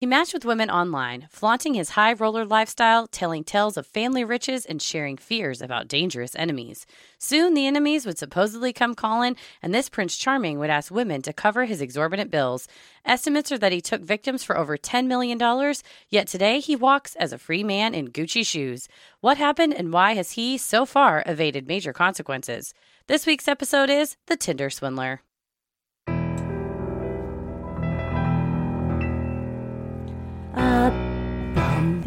He matched with women online, flaunting his high roller lifestyle, telling tales of family riches, and sharing fears about dangerous enemies. Soon the enemies would supposedly come calling, and this Prince Charming would ask women to cover his exorbitant bills. Estimates are that he took victims for over $10 million, yet today he walks as a free man in Gucci shoes. What happened, and why has he, so far, evaded major consequences? This week's episode is The Tinder Swindler. A bump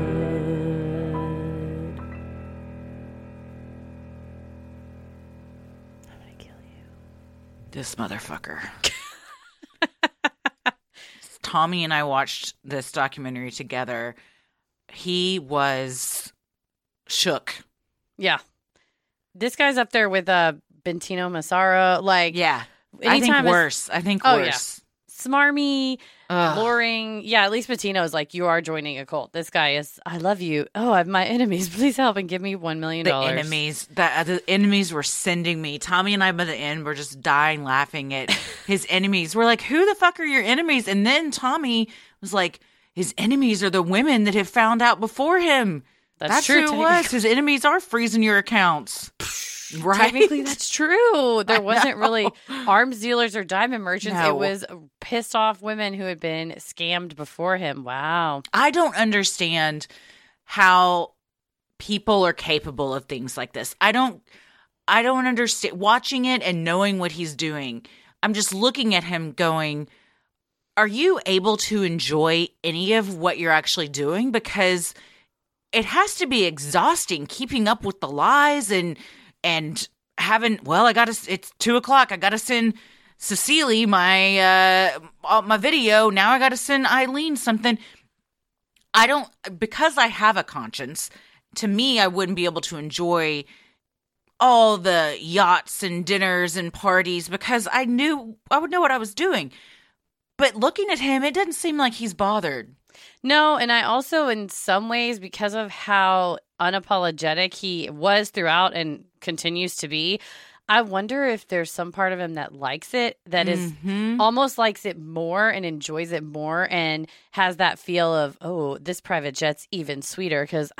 This motherfucker. Tommy and I watched this documentary together. He was shook. Yeah. This guy's up there with Bentino Massaro. Like, yeah. I think worse. Yeah. Smarmy, alluring. Yeah, at least Bentino is like, you are joining a cult. This guy is, I love you. Oh, I have my enemies. Please help and give me $1 million. The enemies were sending me. Tommy and I by the end were just dying laughing at his enemies. We're like, who the fuck are your enemies? And then Tommy was like, his enemies are the women that have found out before him. That's true. Who it was. His enemies are freezing your accounts. Right? Technically, that's true. There wasn't really arms dealers or diamond merchants. No. It was pissed off women who had been scammed before him. Wow. I don't understand how people are capable of things like this. I don't understand. Watching it and knowing what he's doing, I'm just looking at him going, are you able to enjoy any of what you're actually doing? Because it has to be exhausting keeping up with the lies and having, it's 2:00. I got to send Cecilie my video. Now I got to send Ayleen something. Because I have a conscience, to me, I wouldn't be able to enjoy all the yachts and dinners and parties because I knew I would know what I was doing. But looking at him, it doesn't seem like he's bothered. No, and I also, in some ways, because of how unapologetic he was throughout and continues to be, I wonder if there's some part of him that likes it, that is almost likes it more and enjoys it more and has that feel of, oh, this private jet's even sweeter because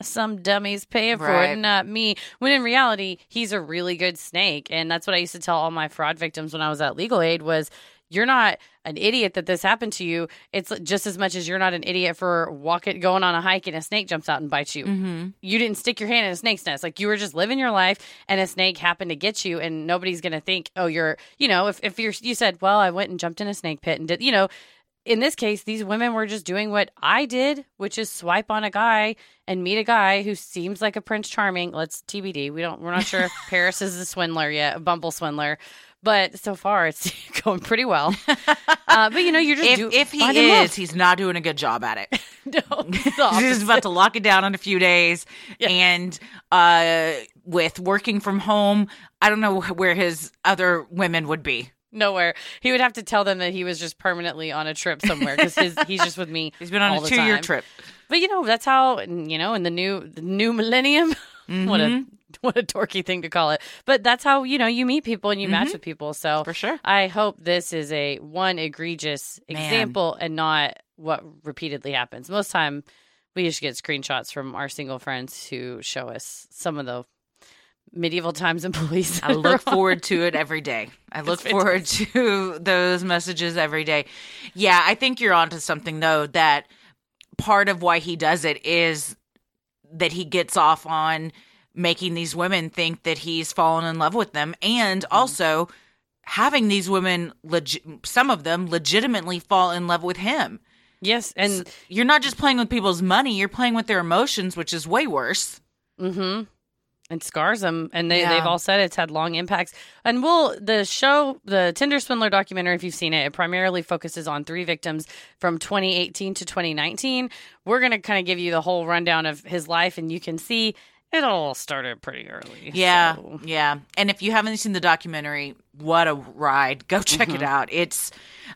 some dummy's paying for it, not me. When in reality, he's a really good snake. And that's what I used to tell all my fraud victims when I was at Legal Aid was, you're not an idiot that this happened to you. It's just as much as you're not an idiot for going on a hike and a snake jumps out and bites you. Mm-hmm. You didn't stick your hand in a snake's nest. Like, you were just living your life and a snake happened to get you, and nobody's going to think, oh, you're, you know, if you said, well, I went and jumped in a snake pit and did, you know, in this case, these women were just doing what I did, which is swipe on a guy and meet a guy who seems like a Prince Charming. Let's TBD. We're not sure if Paris is a swindler yet, a Bumble swindler. But so far, it's going pretty well. But, you know, you're just if he is, he's not doing a good job at it. No, he's just about to lock it down in a few days. Yeah. And with working from home, I don't know where his other women would be. Nowhere. He would have to tell them that he was just permanently on a trip somewhere because he's just with me. He's been on a 2-year trip. But, you know, that's how, you know, in the new millennium, what a dorky thing to call it. But that's how, you know, you meet people and you match with people. So for sure. I hope this is one egregious example and not what repeatedly happens. Most time we just get screenshots from our single friends who show us some of the medieval times and police. I look forward to it every day. I look forward to those messages every day. Yeah, I think you're onto something, though, that part of why he does it is that he gets off on making these women think that he's fallen in love with them, and also having these women, some of them, legitimately fall in love with him. Yes, and so you're not just playing with people's money, you're playing with their emotions, which is way worse. Mm-hmm. And scars them, and they've all said it's had long impacts. And the Tinder Swindler documentary, if you've seen it, it primarily focuses on 3 victims from 2018 to 2019. We're going to kind of give you the whole rundown of his life, and you can see it all started pretty early. Yeah, so. Yeah. And if you haven't seen the documentary, what a ride. Go check it out. It's,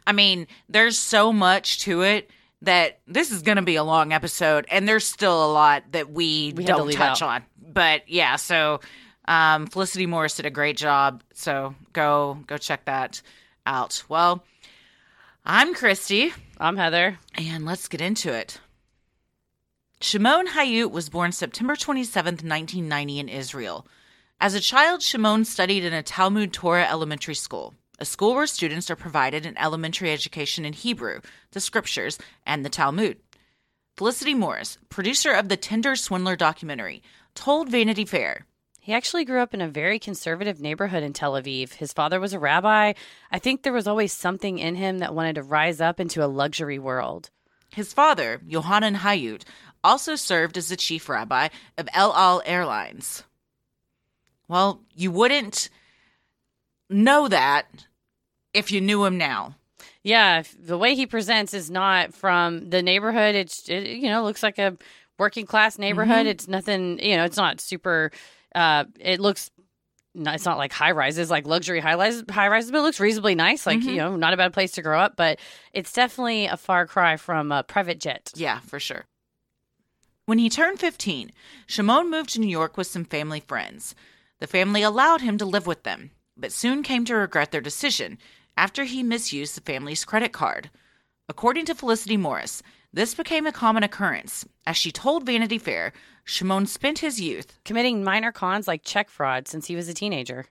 I mean, there's so much to it that this is going to be a long episode, and there's still a lot that we don't touch on. But, yeah, so Felicity Morris did a great job, so go check that out. Well, I'm Christy. I'm Heather. And let's get into it. Shimon Hayut was born September 27, 1990 in Israel. As a child, Shimon studied in a Talmud Torah elementary school, a school where students are provided an elementary education in Hebrew, the scriptures, and the Talmud. Felicity Morris, producer of the Tinder Swindler documentary, told Vanity Fair, he actually grew up in a very conservative neighborhood in Tel Aviv. His father was a rabbi. I think there was always something in him that wanted to rise up into a luxury world. His father, Yohanan Hayut, also served as the chief rabbi of El Al Airlines. Well, you wouldn't know that if you knew him now. Yeah, the way he presents is not from the neighborhood. It you know, looks like a working class neighborhood. It's nothing, you know, it's not super, it's not like high rises, like luxury high rises, but it looks reasonably nice. Like, you know, not a bad place to grow up, but it's definitely a far cry from a private jet. Yeah, for sure. When he turned 15, Shimon moved to New York with some family friends. The family allowed him to live with them, but soon came to regret their decision after he misused the family's credit card. According to Felicity Morris, this became a common occurrence. As she told Vanity Fair, Shimon spent his youth committing minor cons like check fraud since he was a teenager.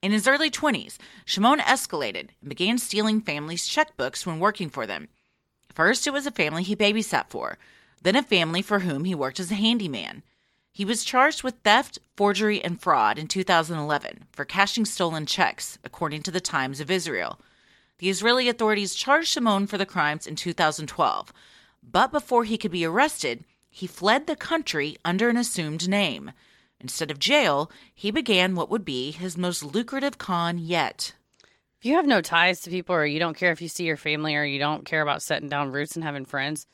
In his early 20s, Shimon escalated and began stealing families' checkbooks when working for them. First, it was a family he babysat for, then a family for whom he worked as a handyman. He was charged with theft, forgery, and fraud in 2011 for cashing stolen checks, according to the Times of Israel. The Israeli authorities charged Shimon for the crimes in 2012, but before he could be arrested, he fled the country under an assumed name. Instead of jail, he began what would be his most lucrative con yet. If you have no ties to people, or you don't care if you see your family, or you don't care about setting down roots and having friends,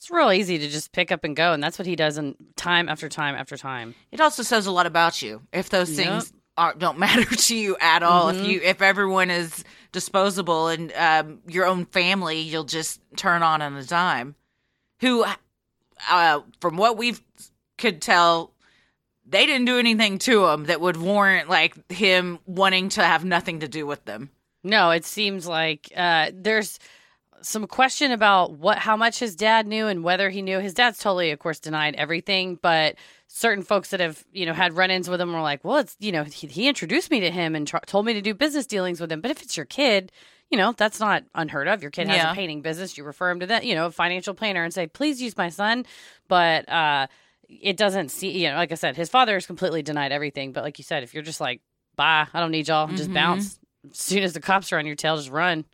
It's real easy to just pick up and go, and that's what he does in time after time after time. It also says a lot about you if those things don't matter to you at all. Mm-hmm. If everyone is disposable and your own family, you'll just turn on a dime. Who, from what we could tell, they didn't do anything to him that would warrant like him wanting to have nothing to do with them. No, it seems like there's some question about how much his dad knew and whether he knew. His dad's totally, of course, denied everything, but certain folks that have, had run-ins with him were like, well, it's, he introduced me to him and told me to do business dealings with him. But if it's your kid, that's not unheard of. Your kid has a painting business. You refer him to that, a financial planner and say, please use my son. But it doesn't see, like I said, his father has completely denied everything. But like you said, if you're just like, bye, I don't need y'all, mm-hmm. just bounce. As soon as the cops are on your tail, just run.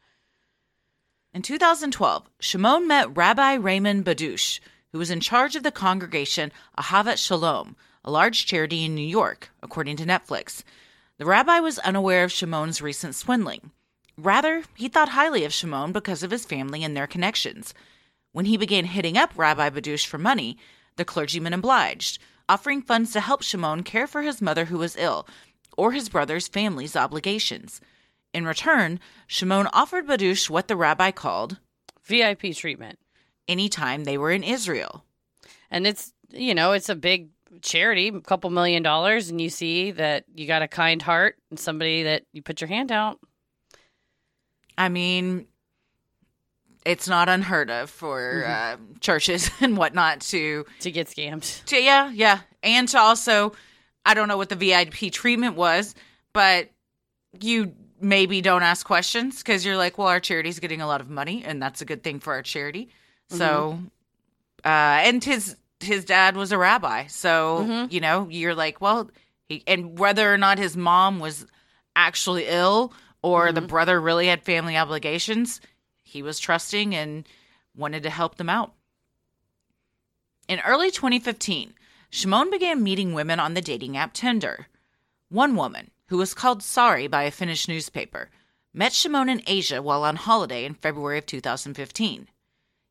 In 2012, Shimon met Rabbi Raymond Badouche, who was in charge of the congregation Ahavat Shalom, a large charity in New York, according to Netflix. The rabbi was unaware of Shimon's recent swindling. Rather, he thought highly of Shimon because of his family and their connections. When he began hitting up Rabbi Badouche for money, the clergyman obliged, offering funds to help Shimon care for his mother who was ill, or his brother's family's obligations. In return, Shimon offered Badouche what the rabbi called VIP treatment anytime they were in Israel. And it's, it's a big charity, a couple $1 million, and you see that you got a kind heart and somebody that you put your hand out. I mean, it's not unheard of for churches and whatnot to get scammed. And to also, I don't know what the VIP treatment was, but you maybe don't ask questions because you're like, well, our charity's getting a lot of money and that's a good thing for our charity. Mm-hmm. So, and his dad was a rabbi. So, you're like, well, and whether or not his mom was actually ill or the brother really had family obligations, he was trusting and wanted to help them out. In early 2015, Shimon began meeting women on the dating app Tinder. One woman, who was called Sari by a Finnish newspaper, met Shimon in Asia while on holiday in February of 2015.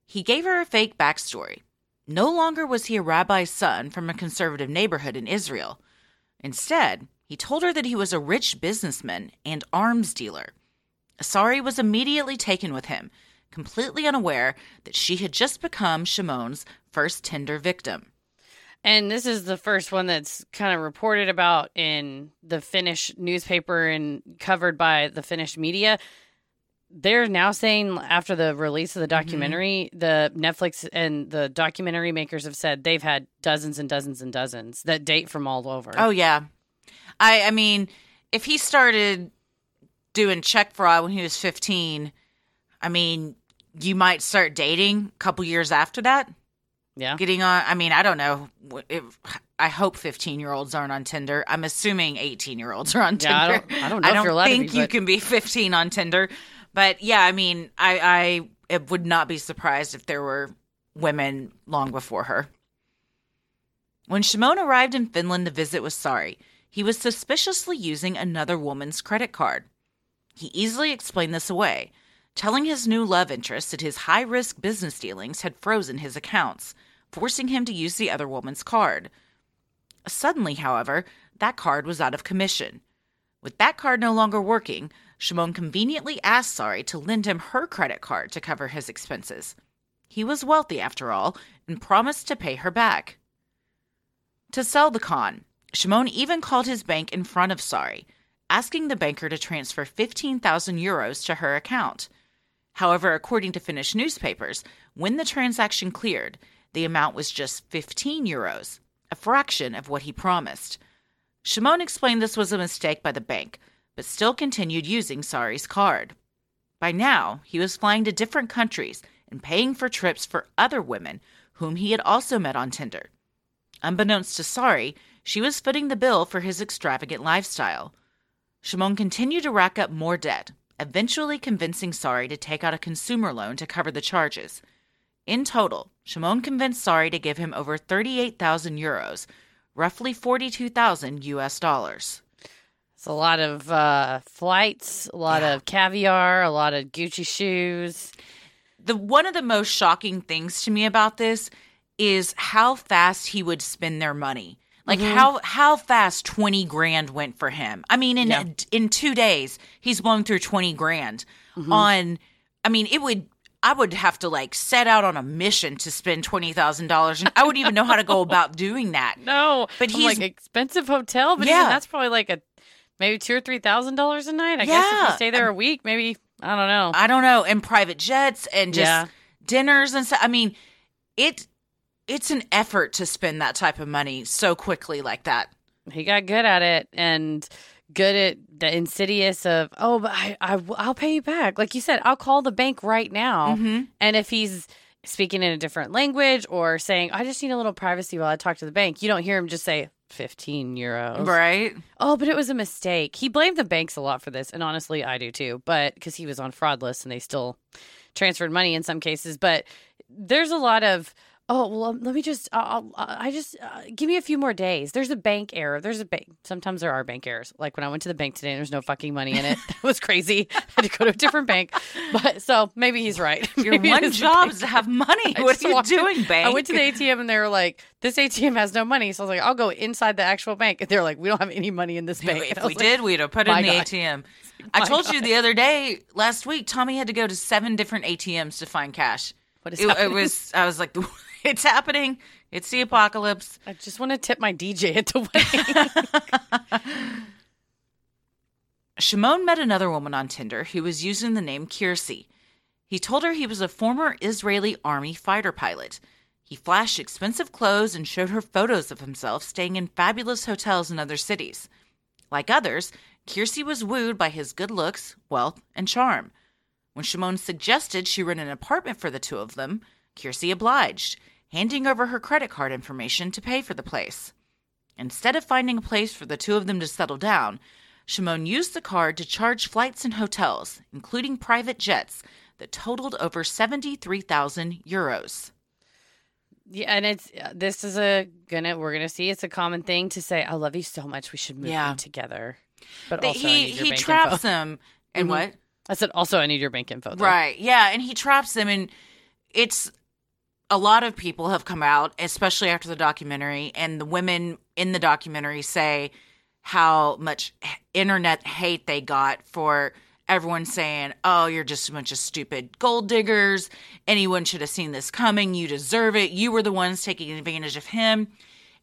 He gave her a fake backstory. No longer was he a rabbi's son from a conservative neighborhood in Israel. Instead, he told her that he was a rich businessman and arms dealer. Sari was immediately taken with him, completely unaware that she had just become Shimon's first Tinder victim. And this is the first one that's kind of reported about in the Finnish newspaper and covered by the Finnish media. They're now saying after the release of the documentary, the Netflix and the documentary makers have said they've had dozens and dozens and dozens that date from all over. Oh, yeah. I mean, if he started doing check fraud when he was 15, I mean, you might start dating a couple years after that. Yeah. Getting on, I mean, I don't know. I hope 15-year-olds aren't on Tinder. I'm assuming 18-year-olds are on Tinder. I don't think you can be 15 on Tinder. But yeah, I mean, I would not be surprised if there were women long before her. When Shimon arrived in Finland to visit with Sari, he was suspiciously using another woman's credit card. He easily explained this away, telling his new love interest that his high-risk business dealings had frozen his accounts, forcing him to use the other woman's card. Suddenly, however, that card was out of commission. With that card no longer working, Shimon conveniently asked Sari to lend him her credit card to cover his expenses. He was wealthy, after all, and promised to pay her back. To sell the con, Shimon even called his bank in front of Sari, asking the banker to transfer 15,000 euros to her account. However, according to Finnish newspapers, when the transaction cleared, the amount was just 15 euros, a fraction of what he promised. Shimon explained this was a mistake by the bank, but still continued using Sari's card. By now, he was flying to different countries and paying for trips for other women whom he had also met on Tinder. Unbeknownst to Sari, she was footing the bill for his extravagant lifestyle. Shimon continued to rack up more debt, eventually convincing Sari to take out a consumer loan to cover the charges. In total, Shimon convinced Sari to give him over 38,000 euros, roughly $42,000. It's a lot of flights, a lot of caviar, a lot of Gucci shoes. one of the most shocking things to me about this is how fast he would spend their money. Like mm-hmm. how fast 20 grand went for him. I mean, in 2 days, he's blown through 20 grand mm-hmm. on, I mean, I would have to like set out on a mission to spend $20,000 and I wouldn't even know how to go about doing that. No, but he's like expensive hotel, but even that's probably like maybe $2,000 or $3,000 a night. I guess if you stay there a week, maybe, I don't know. And private jets and just dinners and stuff. I mean, it's an effort to spend that type of money so quickly like that. He got good at it and good at the insidious of, oh, but I'll pay you back. Like you said, I'll call the bank right now. Mm-hmm. And if he's speaking in a different language or saying, I just need a little privacy while I talk to the bank, you don't hear him just say 15 euros. Right. Oh, but it was a mistake. He blamed the banks a lot for this. And honestly, I do too. But because he was on fraud lists and they still transferred money in some cases. But there's a lot of, oh, well, let me just, give me a few more days. There's a bank error. Sometimes there are bank errors. Like when I went to the bank today and there's no fucking money in it. That was crazy. I had to go to a different bank. But so maybe he's right. Your one job is to have money. What are you doing, bank? I went to the ATM and they were like, this ATM has no money. So I was like, I'll go inside the actual bank. And they're like, we don't have any money in this bank. If we did, we'd have put it in the ATM. I told you the other day, last week, Tommy had to go to 7 different ATMs to find cash. What is happening? I was like, it's happening. It's the apocalypse. I just want to tip my DJ at the wedding. Shimon met another woman on Tinder who was using the name Kiersey. He told her he was a former Israeli army fighter pilot. He flashed expensive clothes and showed her photos of himself staying in fabulous hotels in other cities. Like others, Kiersey was wooed by his good looks, wealth, and charm. When Shimon suggested she rent an apartment for the two of them, Kiersey obliged, handing over her credit card information to pay for the place. Instead of finding a place for the two of them to settle down, Shimon used the card to charge flights and hotels, including private jets, that totaled over 73,000 euros. Yeah, and we're gonna see it's a common thing to say, I love you so much, we should move in together. But also, he traps them. And mm-hmm. What? I said, also, I need your bank info. Though. Right, yeah, and he traps them and. It's a lot of people have come out, especially after the documentary, and the women in the documentary say how much internet hate they got for everyone saying, oh, you're just a bunch of stupid gold diggers. Anyone should have seen this coming. You deserve it. You were the ones taking advantage of him.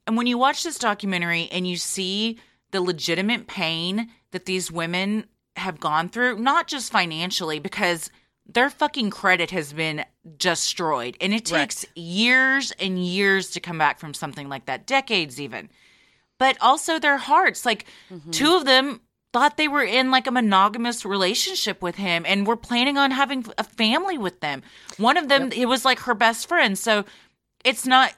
And when you watch this documentary and you see the legitimate pain that these women have gone through, not just financially, because their fucking credit has been destroyed. And it takes years and years to come back from something like that. Decades even. But also their hearts. Like mm-hmm. two of them thought they were in like a monogamous relationship with him and were planning on having a family with them. One of them, it was like her best friend. So it's not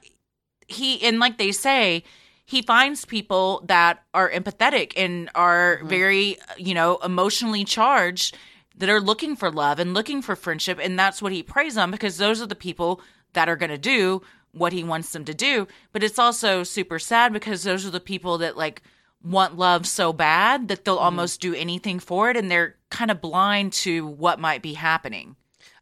and like they say, he finds people that are empathetic and are mm-hmm. very, emotionally charged that are looking for love and looking for friendship, and that's what he preys on because those are the people that are going to do what he wants them to do. But it's also super sad because those are the people that, like, want love so bad that they'll almost do anything for it, and they're kind of blind to what might be happening.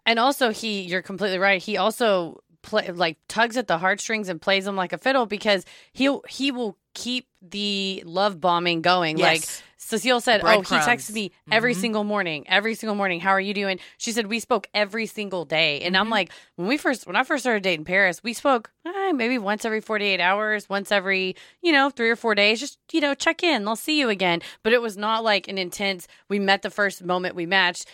And also you're completely right, he also tugs at the heartstrings and plays them like a fiddle because he will keep the love bombing going. Yes. Like Cecile said, he texts me every mm-hmm. single morning. Every single morning, how are you doing? She said we spoke every single day, and mm-hmm. I'm like, when I first started dating Paris, we spoke maybe once every 48 hours, once every 3 or 4 days. Just check in. I'll see you again. But it was not like an intense. We met the first moment we matched,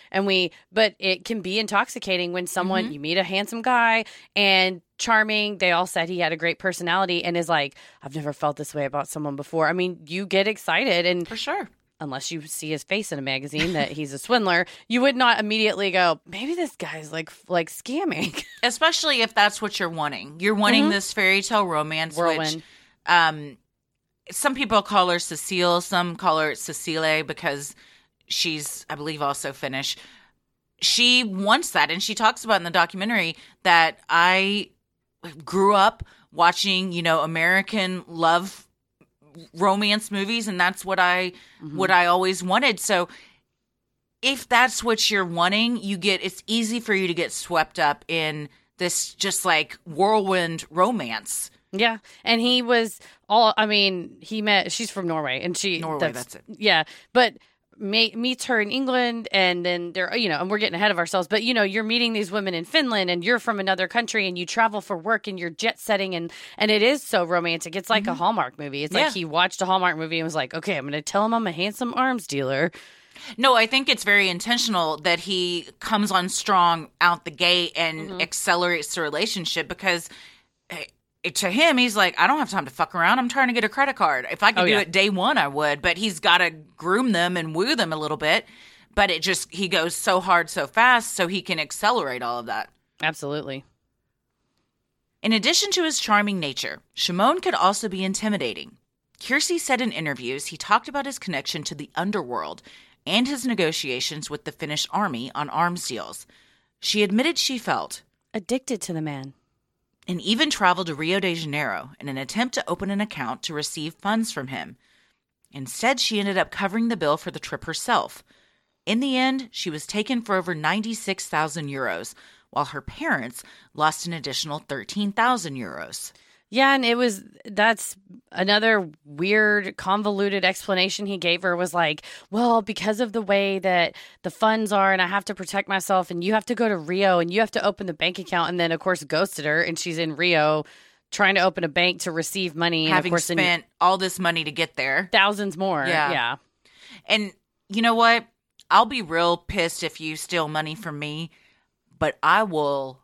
but it can be intoxicating when someone mm-hmm. you meet a handsome guy and charming. They all said he had a great personality and is like, I've never felt this way about someone before. I mean, you get excited and for sure. Unless you see his face in a magazine that he's a swindler, you would not immediately go, maybe this guy's like scamming. Especially if that's what you're wanting. You're wanting mm-hmm. this fairy tale romance, whirlwind. Which some people call her Cecile, some call her Cecile because she's, I believe, also Finnish. She wants that, and she talks about in the documentary that I grew up watching, American love romance movies, and that's what I always wanted. So if that's what you're wanting, it's easy for you to get swept up in this just like whirlwind romance. Yeah. And he was she's from Norway and that's it. Yeah. But meets her in England, and then they're, and we're getting ahead of ourselves, but you're meeting these women in Finland and you're from another country and you travel for work and you're jet setting and it is so romantic. It's like a Hallmark movie. It's like he watched a Hallmark movie and was like, okay, I'm going to tell him I'm a handsome arms dealer. No, I think it's very intentional that he comes on strong out the gate and accelerates the relationship, because to him, he's like, I don't have time to fuck around. I'm trying to get a credit card. If I could do it day one, I would. But he's got to groom them and woo them a little bit. But he goes so hard so fast so he can accelerate all of that. Absolutely. In addition to his charming nature, Shimon could also be intimidating. Kiersey said in interviews he talked about his connection to the underworld and his negotiations with the Finnish army on arms deals. She admitted she felt addicted to the man, and even traveled to Rio de Janeiro in an attempt to open an account to receive funds from him. Instead, she ended up covering the bill for the trip herself. In the end, she was taken for over 96,000 euros, while her parents lost an additional 13,000 euros. Yeah, and that's another weird, convoluted explanation he gave her was like, well, because of the way that the funds are and I have to protect myself and you have to go to Rio and you have to open the bank account, and then, of course, ghosted her and she's in Rio trying to open a bank to receive money. Having spent all this money to get there. Thousands more. Yeah. And you know what? I'll be real pissed if you steal money from me, but I will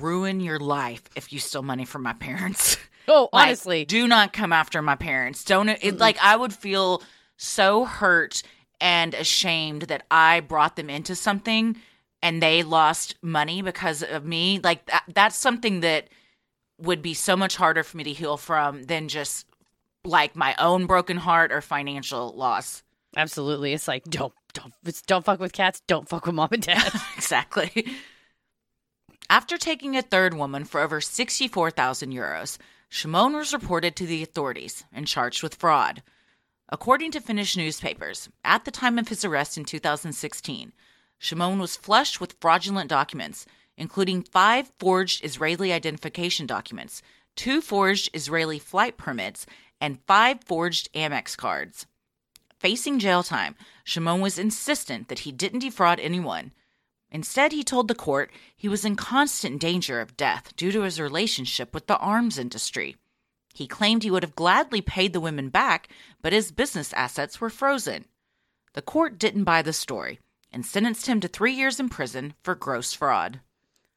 ruin your life if you steal money from my parents. Oh, honestly. Do not come after my parents. I would feel so hurt and ashamed that I brought them into something and they lost money because of me. Like that's something that would be so much harder for me to heal from than just like my own broken heart or financial loss. Absolutely. It's like, don't fuck with cats. Don't fuck with mom and dad. Exactly. After taking a third woman for over 64,000 euros, Shimon was reported to the authorities and charged with fraud. According to Finnish newspapers, at the time of his arrest in 2016, Shimon was flushed with fraudulent documents, including 5 forged Israeli identification documents, 2 forged Israeli flight permits, and 5 forged Amex cards. Facing jail time, Shimon was insistent that he didn't defraud anyone. Instead, he told the court he was in constant danger of death due to his relationship with the arms industry. He claimed he would have gladly paid the women back, but his business assets were frozen. The court didn't buy the story and sentenced him to 3 years in prison for gross fraud.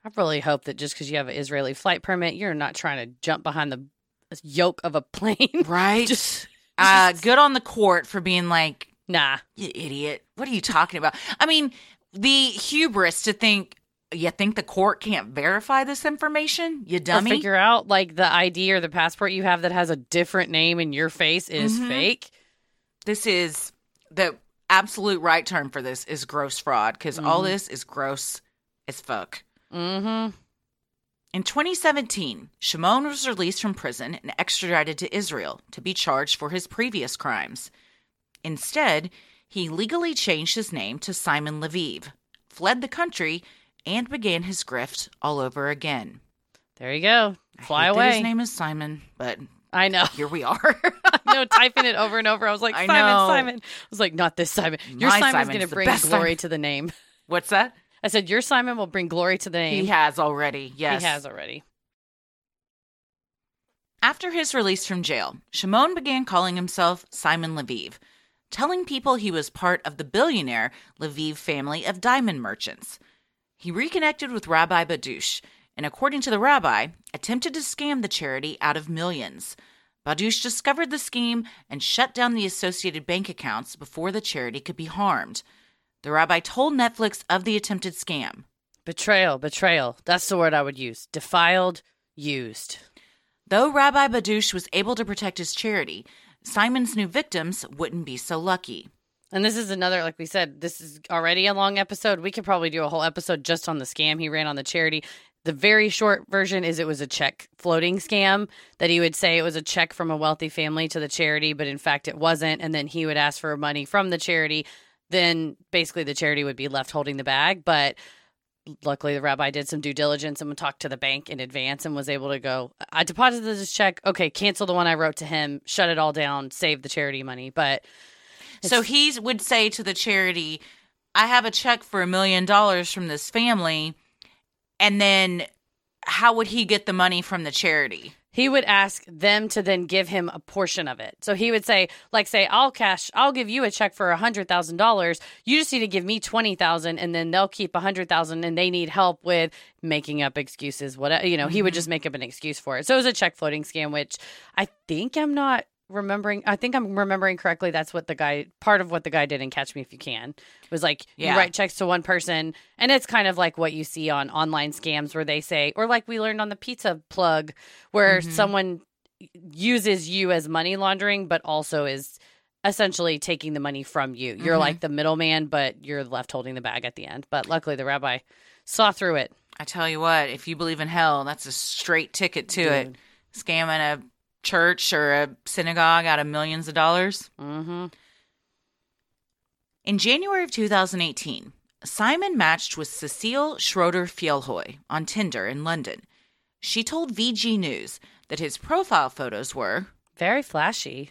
I really hope that just because you have an Israeli flight permit, you're not trying to jump behind the yoke of a plane. Right. Good on the court for being like, nah, you idiot. What are you talking about? I mean, the hubris to think, you think the court can't verify this information, you dummy? Or figure out, like, the ID or the passport you have that has a different name in your face is fake. This is the absolute right term for this is gross fraud, because all this is gross as fuck. In 2017, Shimon was released from prison and extradited to Israel to be charged for his previous crimes. Instead, he legally changed his name to Simon Leviev, fled the country, and began his grift all over again. There you go. Fly away. His name is Simon, but I know. Here we are. No, typing it over and over. I was like, Simon. I was like, not this Simon. Your Simon's going to bring glory to the name. What's that? I said, your Simon will bring glory to the name. He has already. Yes. He has already. After his release from jail, Shimon began calling himself Simon Leviev, telling people he was part of the billionaire Lviv family of diamond merchants. He reconnected with Rabbi Badouche, and according to the rabbi, attempted to scam the charity out of millions. Badouche discovered the scheme and shut down the associated bank accounts before the charity could be harmed. The rabbi told Netflix of the attempted scam. Betrayal. That's the word I would use. Defiled, used. Though Rabbi Badouche was able to protect his charity, Simon's new victims wouldn't be so lucky. And this is another, like we said, this is already a long episode. We could probably do a whole episode just on the scam he ran on the charity. The very short version is it was a check floating scam, that he would say it was a check from a wealthy family to the charity, but in fact it wasn't. And then he would ask for money from the charity. then basically the charity would be left holding the bag. But luckily, the rabbi did some due diligence and talked to the bank in advance and was able to go, I deposited this check. Okay, cancel the one I wrote to him, shut it all down, save the charity money. But so he would say to the charity, I have a check for $1 million from this family. And then how would he get the money from the charity? He would ask them to then give him a portion of it. So he would say, like, say, I'll give you a check for $100,000. You just need to give me $20,000, and then they'll keep $100,000, and they need help with making up excuses. Whatever, you know, he would just make up an excuse for it. So it was a check floating scam, which I think I'm not remembering. I think I'm remembering correctly. That's what the guy, part of what the guy did in Catch Me If You Can, was like, you write checks to one person, and it's kind of like what you see on online scams where they say, or like we learned on the pizza plug, where someone uses you as money laundering, but also is essentially taking the money from you. You're like the middleman, but you're left holding the bag at the end. But luckily, the rabbi saw through it. I tell you what, if you believe in hell, that's a straight ticket to it. Scamming a church or a synagogue out of millions of dollars. In January of 2018, Simon matched with Cecilie Schrøder Fjellhøy on Tinder in London. She told VG News that his profile photos were very flashy.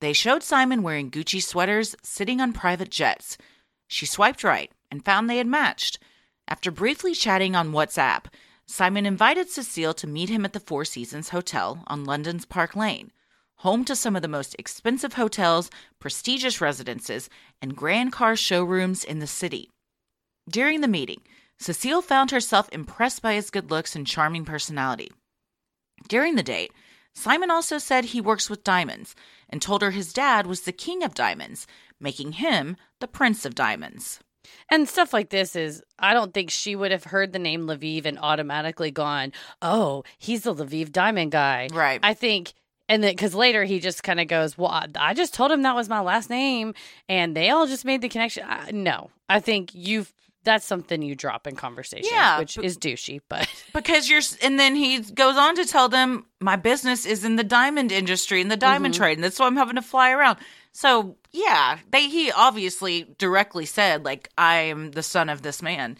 They showed Simon wearing Gucci sweaters, sitting on private jets. She swiped right and found they had matched. After briefly chatting on WhatsApp, Simon invited Cecilie to meet him at the Four Seasons Hotel on London's Park Lane, home to some of the most expensive hotels, prestigious residences, and grand car showrooms in the city. During the meeting, Cecilie found herself impressed by his good looks and charming personality. During the date, Simon also said he works with diamonds and told her his dad was the king of diamonds, making him the prince of diamonds. And stuff like this is, I don't think she would have heard the name Lviv and automatically gone, oh, he's the Lviv diamond guy. Right. I think, and then because later he just kind of goes, well, I just told him that was my last name and they all just made the connection. No, I think that's something you drop in conversation, which is douchey, but. Because and then he goes on to tell them, my business is in the diamond industry and the diamond trade, and that's why I'm having to fly around. So, yeah, he obviously directly said, like, I am the son of this man.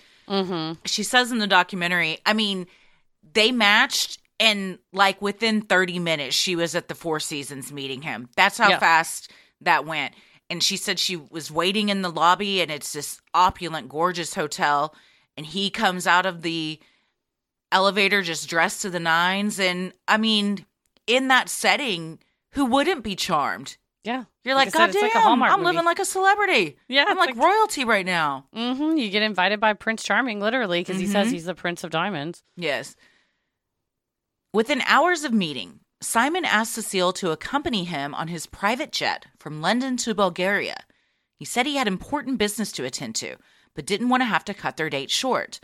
She says in the documentary, I mean, they matched, and, like, within 30 minutes, she was at the Four Seasons meeting him. That's how fast that went. And she said she was waiting in the lobby, and it's this opulent, gorgeous hotel, and he comes out of the elevator just dressed to the nines. And, I mean, in that setting, who wouldn't be charmed? Yeah. You're like, God damn, like I'm living like a celebrity. Yeah. I'm like royalty right now. You get invited by Prince Charming, literally, because he says he's the Prince of Diamonds. Yes. Within hours of meeting, Simon asked Cecilie to accompany him on his private jet from London to Bulgaria. He said he had important business to attend to, but didn't want to have to cut their date short.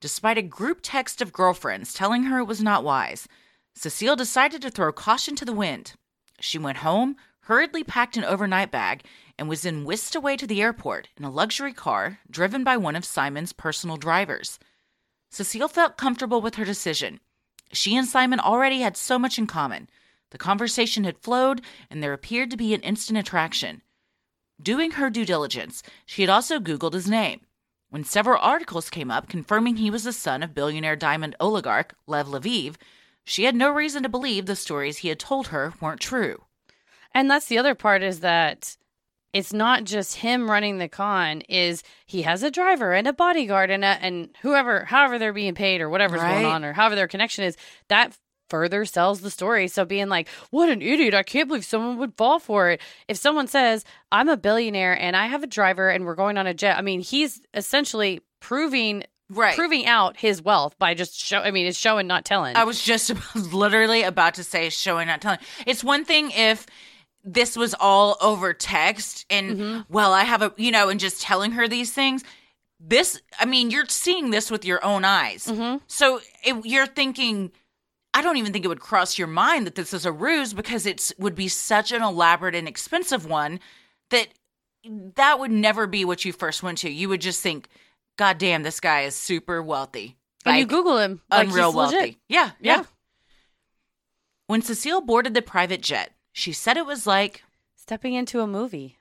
Despite a group text of girlfriends telling her it was not wise, Cecilie decided to throw caution to the wind. She went home, hurriedly packed an overnight bag, and was then whisked away to the airport in a luxury car driven by one of Simon's personal drivers. Cecilie felt comfortable with her decision. She and Simon already had so much in common. The conversation had flowed, and there appeared to be an instant attraction. Doing her due diligence, she had also Googled his name, when several articles came up confirming he was the son of billionaire diamond oligarch Lev Leviev. She had no reason to believe the stories he had told her weren't true. And that's the other part, is that it's not just him running the con, is he has a driver and a bodyguard and whoever, however they're being paid or whatever's going on, or however their connection is, that further sells the story. So being like, what an idiot, I can't believe someone would fall for it. If someone says, I'm a billionaire and I have a driver and we're going on a jet, I mean, he's essentially proving out his wealth by just it's showing, not telling. I was just literally about to say showing, not telling. It's one thing if this was all over text and, well, I have a, and just telling her these things. This, I mean, you're seeing this with your own eyes. So you're thinking, I don't even think it would cross your mind that this is a ruse, because it would be such an elaborate and expensive one that would never be what you first went to. You would just think, God damn, this guy is super wealthy. Like, and you Google him. Like, unreal wealthy. Legit. Yeah. When Cecilie boarded the private jet, she said it was like stepping into a movie.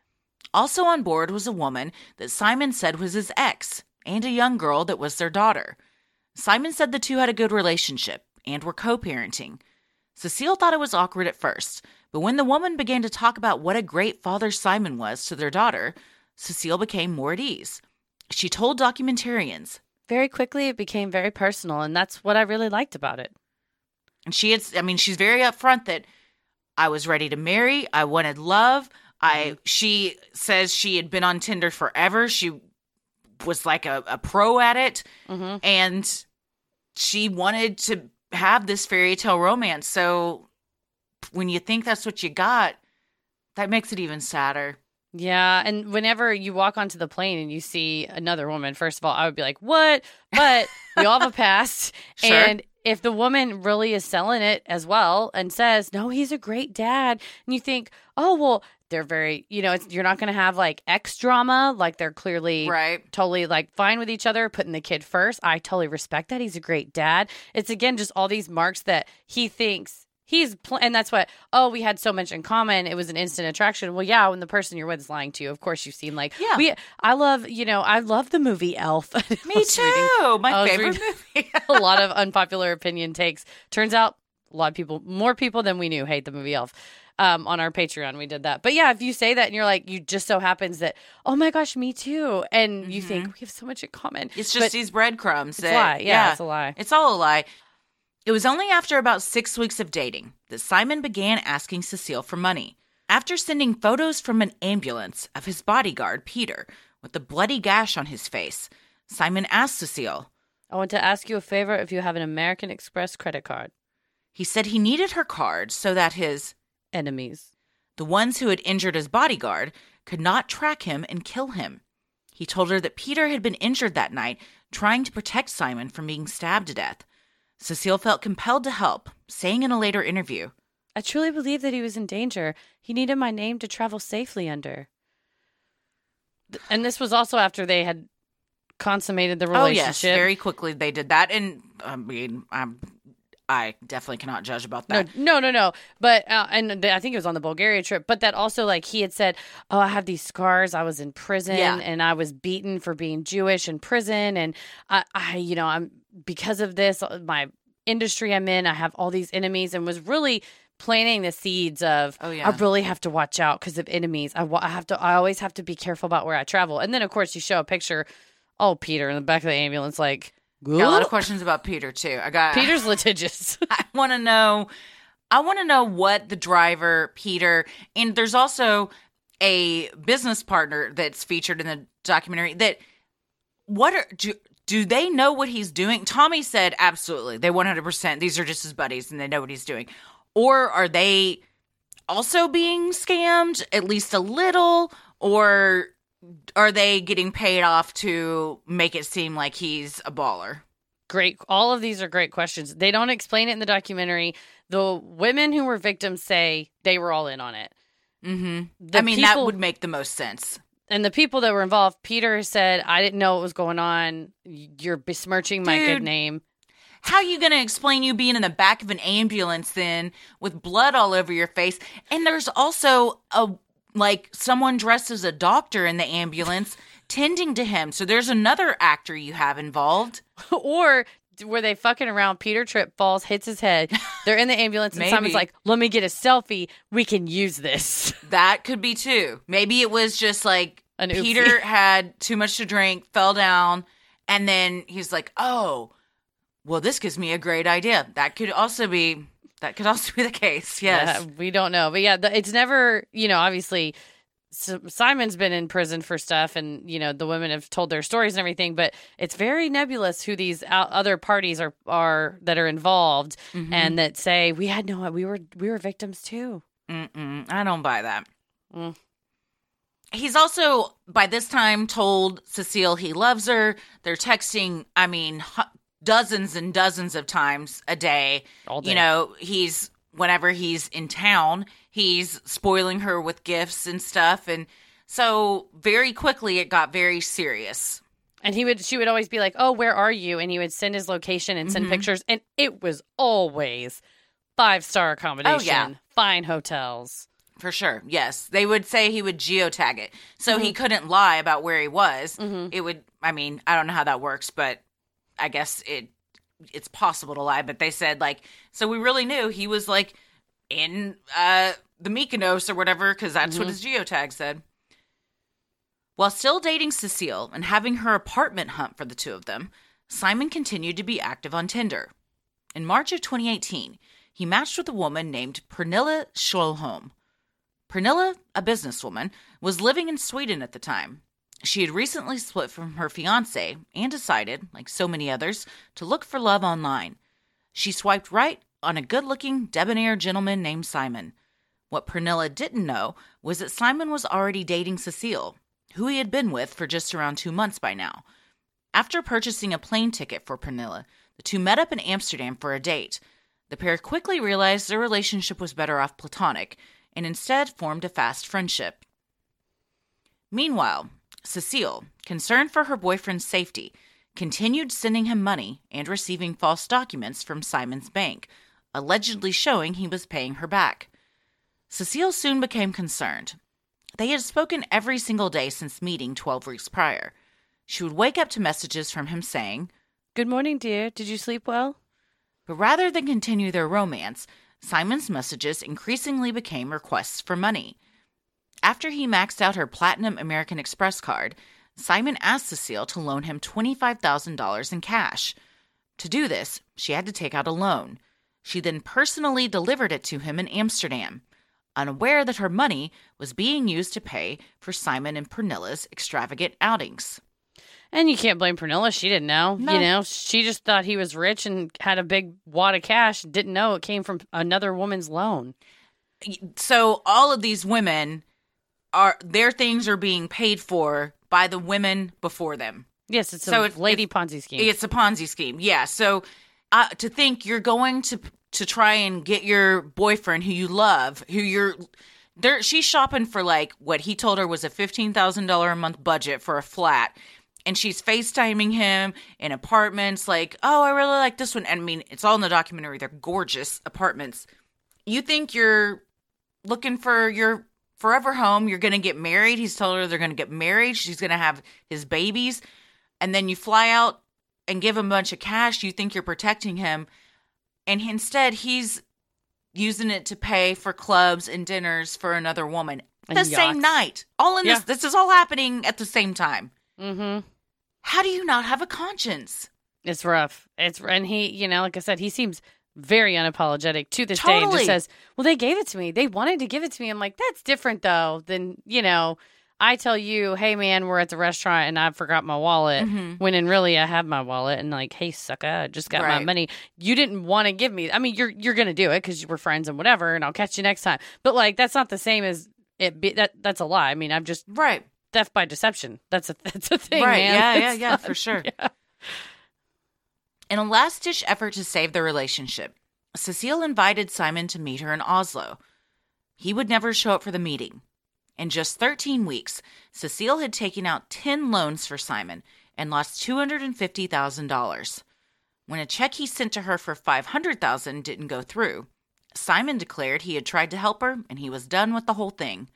Also on board was a woman that Simon said was his ex and a young girl that was their daughter. Simon said the two had a good relationship and were co-parenting. Cecile thought it was awkward at first, but when the woman began to talk about what a great father Simon was to their daughter, Cecile became more at ease. She told documentarians, "Very quickly, it became very personal, and that's what I really liked about it." And she's very upfront that I was ready to marry. I wanted love. She says she had been on Tinder forever. She was like a pro at it. Mm-hmm. And she wanted to have this fairy tale romance. So when you think that's what you got, that makes it even sadder. Yeah, and whenever you walk onto the plane and you see another woman, first of all, I would be like, what? But we all have a past. Sure. And if the woman really is selling it as well and says, no, he's a great dad, and you think, oh, well, they're very, you're not going to have like ex drama. Like they're clearly totally like fine with each other, putting the kid first. I totally respect that. He's a great dad. It's again, just all these marks that he thinks. And that's what, we had so much in common. It was an instant attraction. Well, yeah, when the person you're with is lying to you, of course you've seen I love the movie Elf. Me too. My favorite movie. A lot of unpopular opinion takes. Turns out a lot of people, more people than we knew, hate the movie Elf. On our Patreon, we did that. But yeah, if you say that and you're like, you just so happens that, oh my gosh, me too. And you think, we have so much in common. It's just these breadcrumbs. It's a lie. Yeah, it's a lie. It's all a lie. It was only after about 6 weeks of dating that Simon began asking Cecile for money. After sending photos from an ambulance of his bodyguard, Peter, with a bloody gash on his face, Simon asked Cecile, I want to ask you a favor if you have an American Express credit card. He said he needed her card so that his enemies, the ones who had injured his bodyguard, could not track him and kill him. He told her that Peter had been injured that night trying to protect Simon from being stabbed to death. Cecile felt compelled to help, saying in a later interview, I truly believe that he was in danger. He needed my name to travel safely under. And this was also after they had consummated the relationship. Oh, yes. Very quickly they did that. And, I mean, I definitely cannot judge about that. No. But, and I think it was on the Bulgaria trip, but that also, like, he had said, oh, I have these scars. I was in prison and I was beaten for being Jewish in prison. And I'm, because of this, my industry I'm in, I have all these enemies, and was really planting the seeds of, I really have to watch out because of enemies. I always have to be careful about where I travel. And then, of course, you show a picture, Peter in the back of the ambulance, like, got a lot of questions about Peter too. Peter's litigious. I want to know what the driver, Peter, and there's also a business partner that's featured in the documentary. Do they know what he's doing? Tommy said absolutely. They 100%. These are just his buddies and they know what he's doing. Or are they also being scammed at least a little? Or are they getting paid off to make it seem like he's a baller? Great. All of these are great questions. They don't explain it in the documentary. The women who were victims say they were all in on it. Mm-hmm. That would make the most sense. And the people that were involved, Peter said, I didn't know what was going on. You're besmirching my good name. How are you going to explain you being in the back of an ambulance then with blood all over your face? And there's also someone dressed as a doctor in the ambulance tending to him. So there's another actor you have involved. Or were they fucking around? Peter falls, hits his head. They're in the ambulance and Simon's like, let me get a selfie. We can use this. That could be too. Maybe it was just like Peter had too much to drink, fell down, and then he's like, oh, well, this gives me a great idea. That could also be the case. Yes. We don't know. But yeah, it's never, obviously Simon's been in prison for stuff and, the women have told their stories and everything, but it's very nebulous who these other parties are that are involved and that say, we had no, we were victims too. I don't buy that. He's also, by this time, told Cecile he loves her. They're texting, dozens and dozens of times a day. All day. Whenever he's in town, he's spoiling her with gifts and stuff. And so very quickly it got very serious. And she would always be like, oh, where are you? And he would send his location and send pictures. And it was always 5-star accommodation, fine hotels. For sure, yes. They would say he would geotag it. So he couldn't lie about where he was. It would, I mean, I don't know how that works, but I guess it's possible to lie. But they said, like, so we really knew he was, like, in the Mykonos or whatever, because that's what his geotag said. While still dating Cecile and having her apartment hunt for the two of them, Simon continued to be active on Tinder. In March of 2018, he matched with a woman named Pernilla Sjöholm. Pernilla, a businesswoman, was living in Sweden at the time. She had recently split from her fiancé and decided, like so many others, to look for love online. She swiped right on a good-looking, debonair gentleman named Simon. What Pernilla didn't know was that Simon was already dating Cecile, who he had been with for just around 2 months by now. After purchasing a plane ticket for Pernilla, the two met up in Amsterdam for a date. The pair quickly realized their relationship was better off platonic, and instead formed a fast friendship. Meanwhile, Cecile, concerned for her boyfriend's safety, continued sending him money and receiving false documents from Simon's bank, allegedly showing he was paying her back. Cecile soon became concerned. They had spoken every single day since meeting 12 weeks prior. She would wake up to messages from him saying, "Good morning, dear. Did you sleep well?" But rather than continue their romance, Simon's messages increasingly became requests for money. After he maxed out her Platinum American Express card, Simon asked Cecile to loan him $25,000 in cash. To do this, she had to take out a loan. She then personally delivered it to him in Amsterdam, unaware that her money was being used to pay for Simon and Pernilla's extravagant outings. And you can't blame Pernilla. She didn't know. No. You know, she just thought he was rich and had a big wad of cash. Didn't know it came from another woman's loan. So all of these women, their things are being paid for by the women before them. Yes, it's a Ponzi scheme. It's a Ponzi scheme, yeah. So to think you're going to try and get your boyfriend who you love, who you're... She's shopping for, like, what he told her was a $15,000 a month budget for a flat. And she's FaceTiming him in apartments, like, oh, I really like this one. And I mean, it's all in the documentary. They're gorgeous apartments. You think you're looking for your forever home. You're going to get married. He's told her they're going to get married. She's going to have his babies. And then you fly out and give him a bunch of cash. You think you're protecting him. And instead, he's using it to pay for clubs and dinners for another woman. The same night. All in this is all happening at the same time. Mm-hmm. How do you not have a conscience? It's rough. And he, you know, like I said, he seems very unapologetic to this day. And just says, well, they gave it to me. They wanted to give it to me. I'm like, that's different, though, than, you know, I tell you, hey, man, we're at the restaurant and I forgot my wallet. Mm-hmm. When in really I have my wallet and like, hey, sucker, I just got my money. You didn't want to give me. I mean, you're going to do it because we're friends and whatever. And I'll catch you next time. But like, that's not the same as it. That's a lie. I mean, I'm just. Right. Theft by deception. That's a thing, right? Man. Yeah, for sure. Yeah. In a last-ditch effort to save their relationship, Cecile invited Simon to meet her in Oslo. He would never show up for the meeting. In just 13 weeks, Cecile had taken out 10 loans for Simon and lost $250,000. When a check he sent to her for $500,000 didn't go through, Simon declared he had tried to help her and he was done with the whole thing.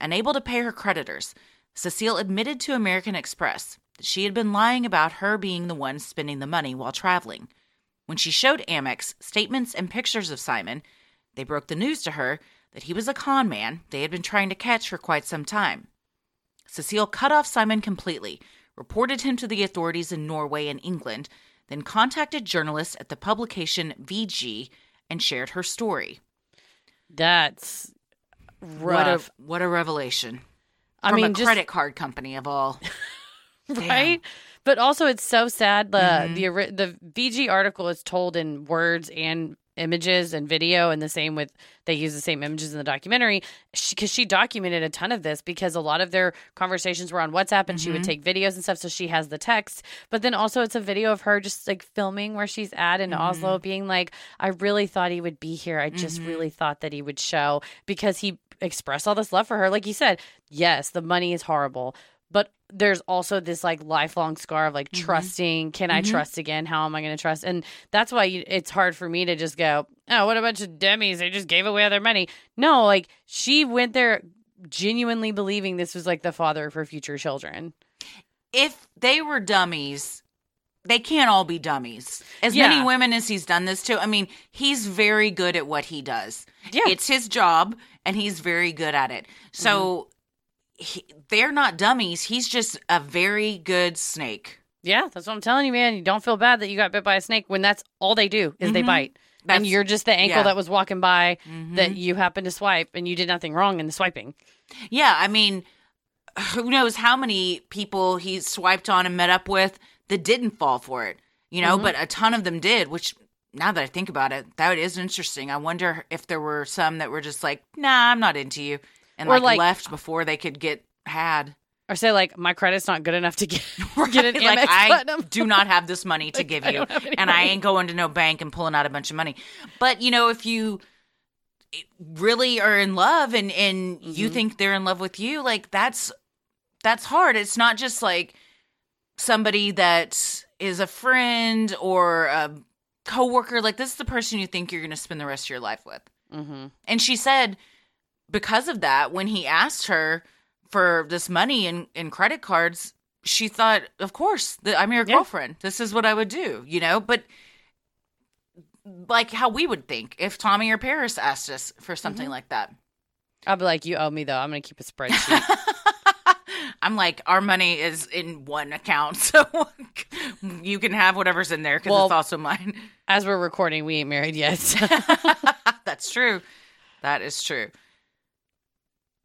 Unable to pay her creditors, Cecile admitted to American Express that she had been lying about her being the one spending the money while traveling. When she showed Amex statements and pictures of Simon, they broke the news to her that he was a con man they had been trying to catch for quite some time. Cecile cut off Simon completely, reported him to the authorities in Norway and England, then contacted journalists at the publication VG and shared her story. That's rough. What a revelation. From a credit card company of all. Right? Damn. But also it's so sad. The VG article is told in words and images and video, and the same with they use the same images in the documentary because she documented a ton of this because a lot of their conversations were on WhatsApp and she would take videos and stuff, so she has the text. But then also it's a video of her just like filming where she's at in Oslo being like, I really thought he would be here. I just really thought that he would show because he expressed all this love for her. Like you said, yes, the money is horrible. But there's also this like lifelong scar of like trusting. Can I trust again? How am I going to trust? And that's why it's hard for me to just go, oh, what a bunch of dummies. They just gave away all their money. No, like she went there genuinely believing this was like the father of her future children. If they were dummies, they can't all be dummies. As many women as he's done this to, I mean, he's very good at what he does. Yeah. It's his job and he's very good at it. So they're not dummies. He's just a very good snake. Yeah, that's what I'm telling you, man. You don't feel bad that you got bit by a snake when that's all they do is they bite. And you're just the ankle that was walking by that you happened to swipe and you did nothing wrong in the swiping. Yeah, I mean, who knows how many people he swiped on and met up with that didn't fall for it, you know, but a ton of them did, which now that I think about it, that is interesting. I wonder if there were some that were just like, nah, I'm not into you. And or like left before they could get had. Or say like, my credit's not good enough to get an Amex Platinum. I do not have this money to give you. And I ain't going to no bank and pulling out a bunch of money. But, you know, if you really are in love and you think they're in love with you, like that's hard. It's not just like somebody that is a friend or a coworker. Like this is the person you think you're going to spend the rest of your life with. Mm-hmm. And she said because of that, when he asked her for this money and credit cards, she thought, of course, I'm your girlfriend. This is what I would do, you know? But like how we would think if Tommy or Paris asked us for something like that. I'd be like, you owe me though. I'm going to keep a spreadsheet. I'm like, our money is in one account, so you can have whatever's in there because it's also mine. As we're recording, we ain't married yet. So. That's true. That is true.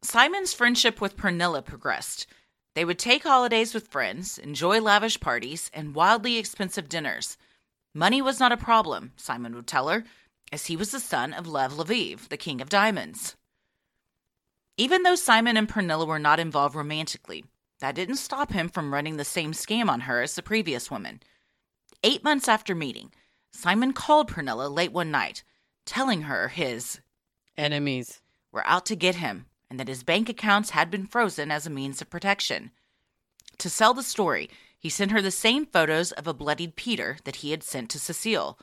Simon's friendship with Pernilla progressed. They would take holidays with friends, enjoy lavish parties, and wildly expensive dinners. Money was not a problem, Simon would tell her, as he was the son of Lev Leviev, the king of diamonds. Even though Simon and Pernilla were not involved romantically, that didn't stop him from running the same scam on her as the previous woman. 8 months after meeting, Simon called Pernilla late one night, telling her his enemies were out to get him and that his bank accounts had been frozen as a means of protection. To sell the story, he sent her the same photos of a bloodied Peter that he had sent to Cecile.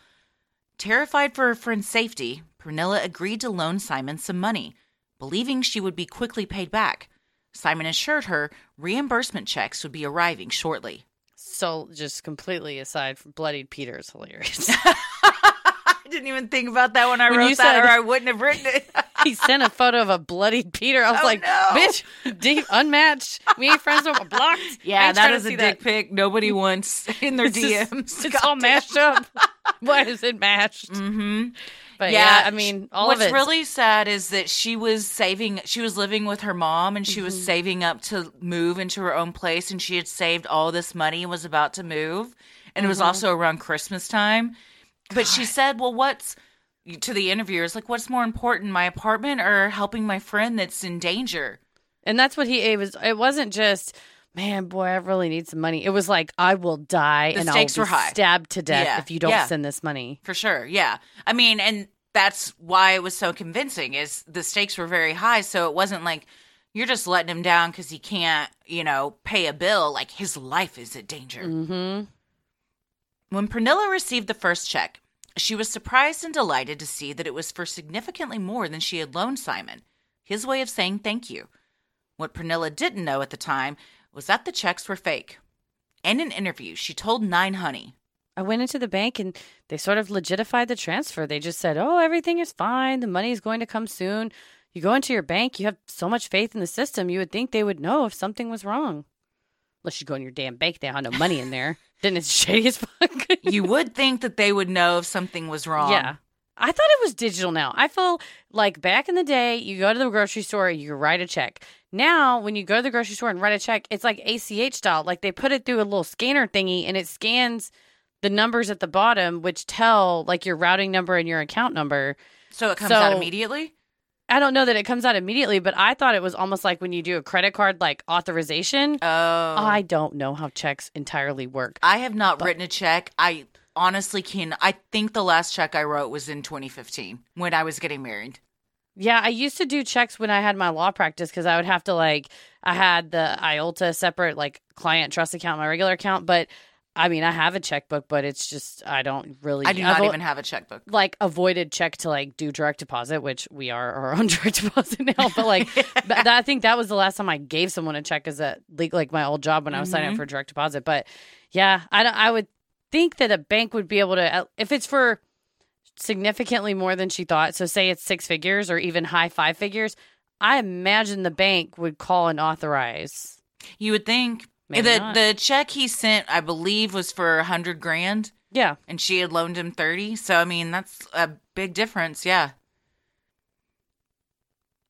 Terrified for her friend's safety, Pernilla agreed to loan Simon some money, believing she would be quickly paid back. Simon assured her reimbursement checks would be arriving shortly. So just completely aside from bloodied Peter is hilarious. I didn't even think about that when I wrote that, or I wouldn't have written it. He sent a photo of a bloodied Peter. I was bitch, deep, unmatched. We ain't friends with a block. Yeah, that is a dick pic nobody wants in their DMs. It's all mashed up. What is it mashed? Mm-hmm. But yeah, I mean, all of it. What's really sad is that she was living with her mom and she was saving up to move into her own place. And she had saved all this money and was about to move. And it was also around Christmas time. But she said, well, to the interviewers, like, what's more important, my apartment or helping my friend that's in danger? And that's what it wasn't just, man, boy, I really need some money. It was like, I will die and I'll be stabbed to death if you don't send this money. For sure, yeah. I mean, and that's why it was so convincing is the stakes were very high. So it wasn't like you're just letting him down because he can't, you know, pay a bill. Like his life is at danger. Mm-hmm. When Pernilla received the first check, she was surprised and delighted to see that it was for significantly more than she had loaned Simon, his way of saying thank you. What Pernilla didn't know at the time was that the checks were fake. In an interview, she told 9Honey. I went into the bank and they sort of legitified the transfer. They just said, oh, everything is fine. The money is going to come soon. You go into your bank. You have so much faith in the system. You would think they would know if something was wrong. Unless you go in your damn bank. They have no money in there. Then it's shady as fuck. You would think that they would know if something was wrong. Yeah. I thought it was digital now. I feel like back in the day, you go to the grocery store, you write a check. Now, when you go to the grocery store and write a check, it's like ACH style. Like they put it through a little scanner thingy and it scans the numbers at the bottom, which tell like your routing number and your account number. So it comes out immediately? I don't know that it comes out immediately, but I thought it was almost like when you do a credit card like authorization. Oh. I don't know how checks entirely work. I have not written a check. I honestly I think the last check I wrote was in 2015 when I was getting married. Yeah, I used to do checks when I had my law practice because I would have to, like, I had the IOLTA separate, like, client trust account, my regular account. But, I mean, I have a checkbook, but it's just, I don't really. I do not even have a checkbook. Like, avoided check to, like, do direct deposit, which we are our own direct deposit now. But, like, I think that was the last time I gave someone a check as a, like, my old job when I was signing up for direct deposit. But, yeah, I would think that a bank would be able to, if it's for significantly more than she thought, so say it's six figures or even high five figures, I imagine the bank would call and authorize. You would think. Maybe the not. The check he sent, I believe, was for $100,000. Yeah, and she had loaned him 30. So I mean, that's a big difference. Yeah.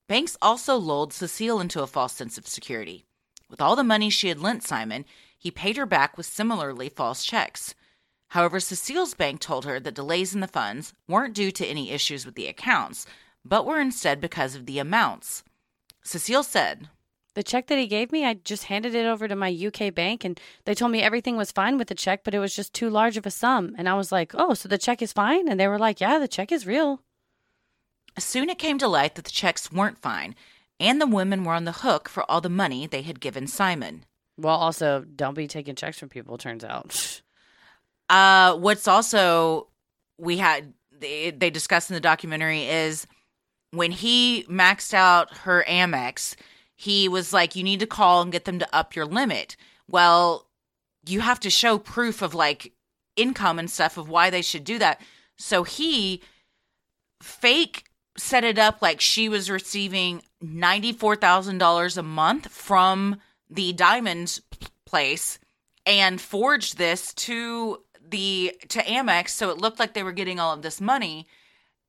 Banks also lulled Cecile into a false sense of security. With all the money she had lent Simon, he paid her back with similarly false checks. However, Cecile's bank told her that delays in the funds weren't due to any issues with the accounts, but were instead because of the amounts. Cecile said, "The check that he gave me, I just handed it over to my UK bank, and they told me everything was fine with the check, but it was just too large of a sum." And I was like, "Oh, so the check is fine?" And they were like, "Yeah, the check is real." Soon it came to light that the checks weren't fine, and the women were on the hook for all the money they had given Simon. Well, also, don't be taking checks from people, turns out. What's also they discussed in the documentary is when he maxed out her Amex, he was like, "You need to call and get them to up your limit." Well, you have to show proof of like income and stuff of why they should do that. So he fake set it up like she was receiving $94,000 a month from the diamond place and forged this to Amex, so it looked like they were getting all of this money,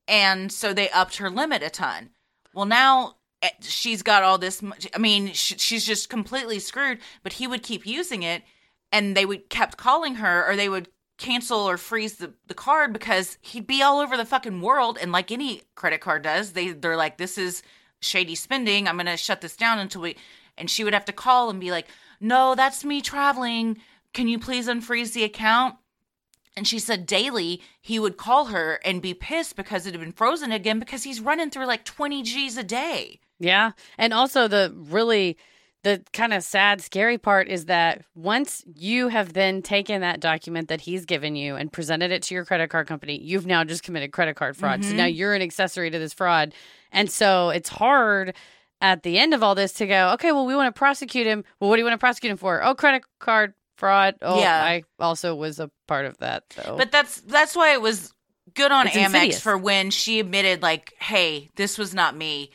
and so they upped her limit a ton. Well, now she's got all this. I mean, she's just completely screwed. But he would keep using it, and they would kept calling her, or they would cancel or freeze the card because he'd be all over the fucking world. And like any credit card does, they're like, "This is shady spending. I'm gonna shut this down until we." And she would have to call and be like, "No, that's me traveling. Can you please unfreeze the account?" And she said daily he would call her and be pissed because it had been frozen again because he's running through like 20 G's a day. Yeah. And also the kind of sad, scary part is that once you have then taken that document that he's given you and presented it to your credit card company, you've now just committed credit card fraud. Mm-hmm. So now you're an accessory to this fraud. And so it's hard at the end of all this to go, "Okay, well, we want to prosecute him." Well, what do you want to prosecute him for? "Oh, credit card fraud." Oh, yeah. I also was a part of that, though. But that's why it was good on Amex insidious. For when she admitted, like, "Hey, this was not me."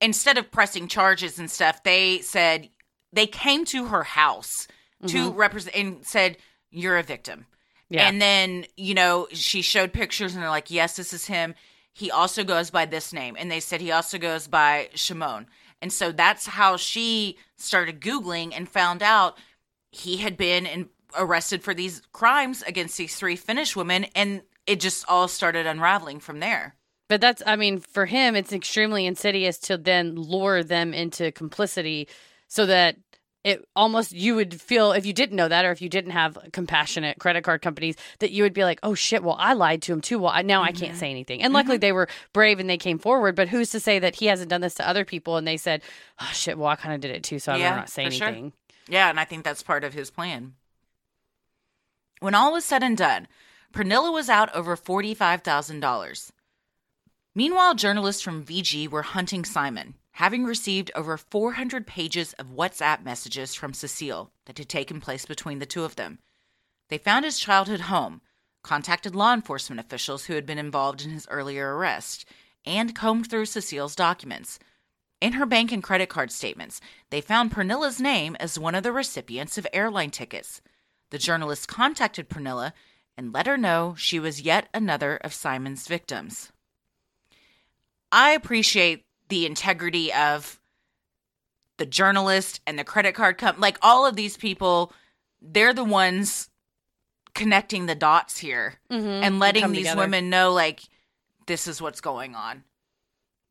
Instead of pressing charges and stuff, they said they came to her house to represent and said, "You're a victim." Yeah. And then, you know, she showed pictures and they're like, "Yes, this is him. He also goes by this name." And they said he also goes by Shimon. And so that's how she started Googling and found out he had been arrested for these crimes against these three Finnish women, and it just all started unraveling from there. But that's, I mean, for him, it's extremely insidious to then lure them into complicity so that it almost, you would feel, if you didn't know that or if you didn't have compassionate credit card companies, that you would be like, "Oh, shit, well, I lied to him, too. Well, now I can't say anything." And luckily they were brave and they came forward. But who's to say that he hasn't done this to other people? And they said, "Oh, shit, well, I kind of did it, too, so I'm not saying anything." Sure. Yeah, and I think that's part of his plan. When all was said and done, Pernilla was out over $45,000. Meanwhile, journalists from VG were hunting Simon, having received over 400 pages of WhatsApp messages from Cecile that had taken place between the two of them. They found his childhood home, contacted law enforcement officials who had been involved in his earlier arrest, and combed through Cecile's documents. In her bank and credit card statements, they found Pernilla's name as one of the recipients of airline tickets. The journalists contacted Pernilla and let her know she was yet another of Simon's victims. I appreciate the integrity of the journalist and the credit card company. Like, all of these people, they're the ones connecting the dots here and letting these women know, like, this is what's going on.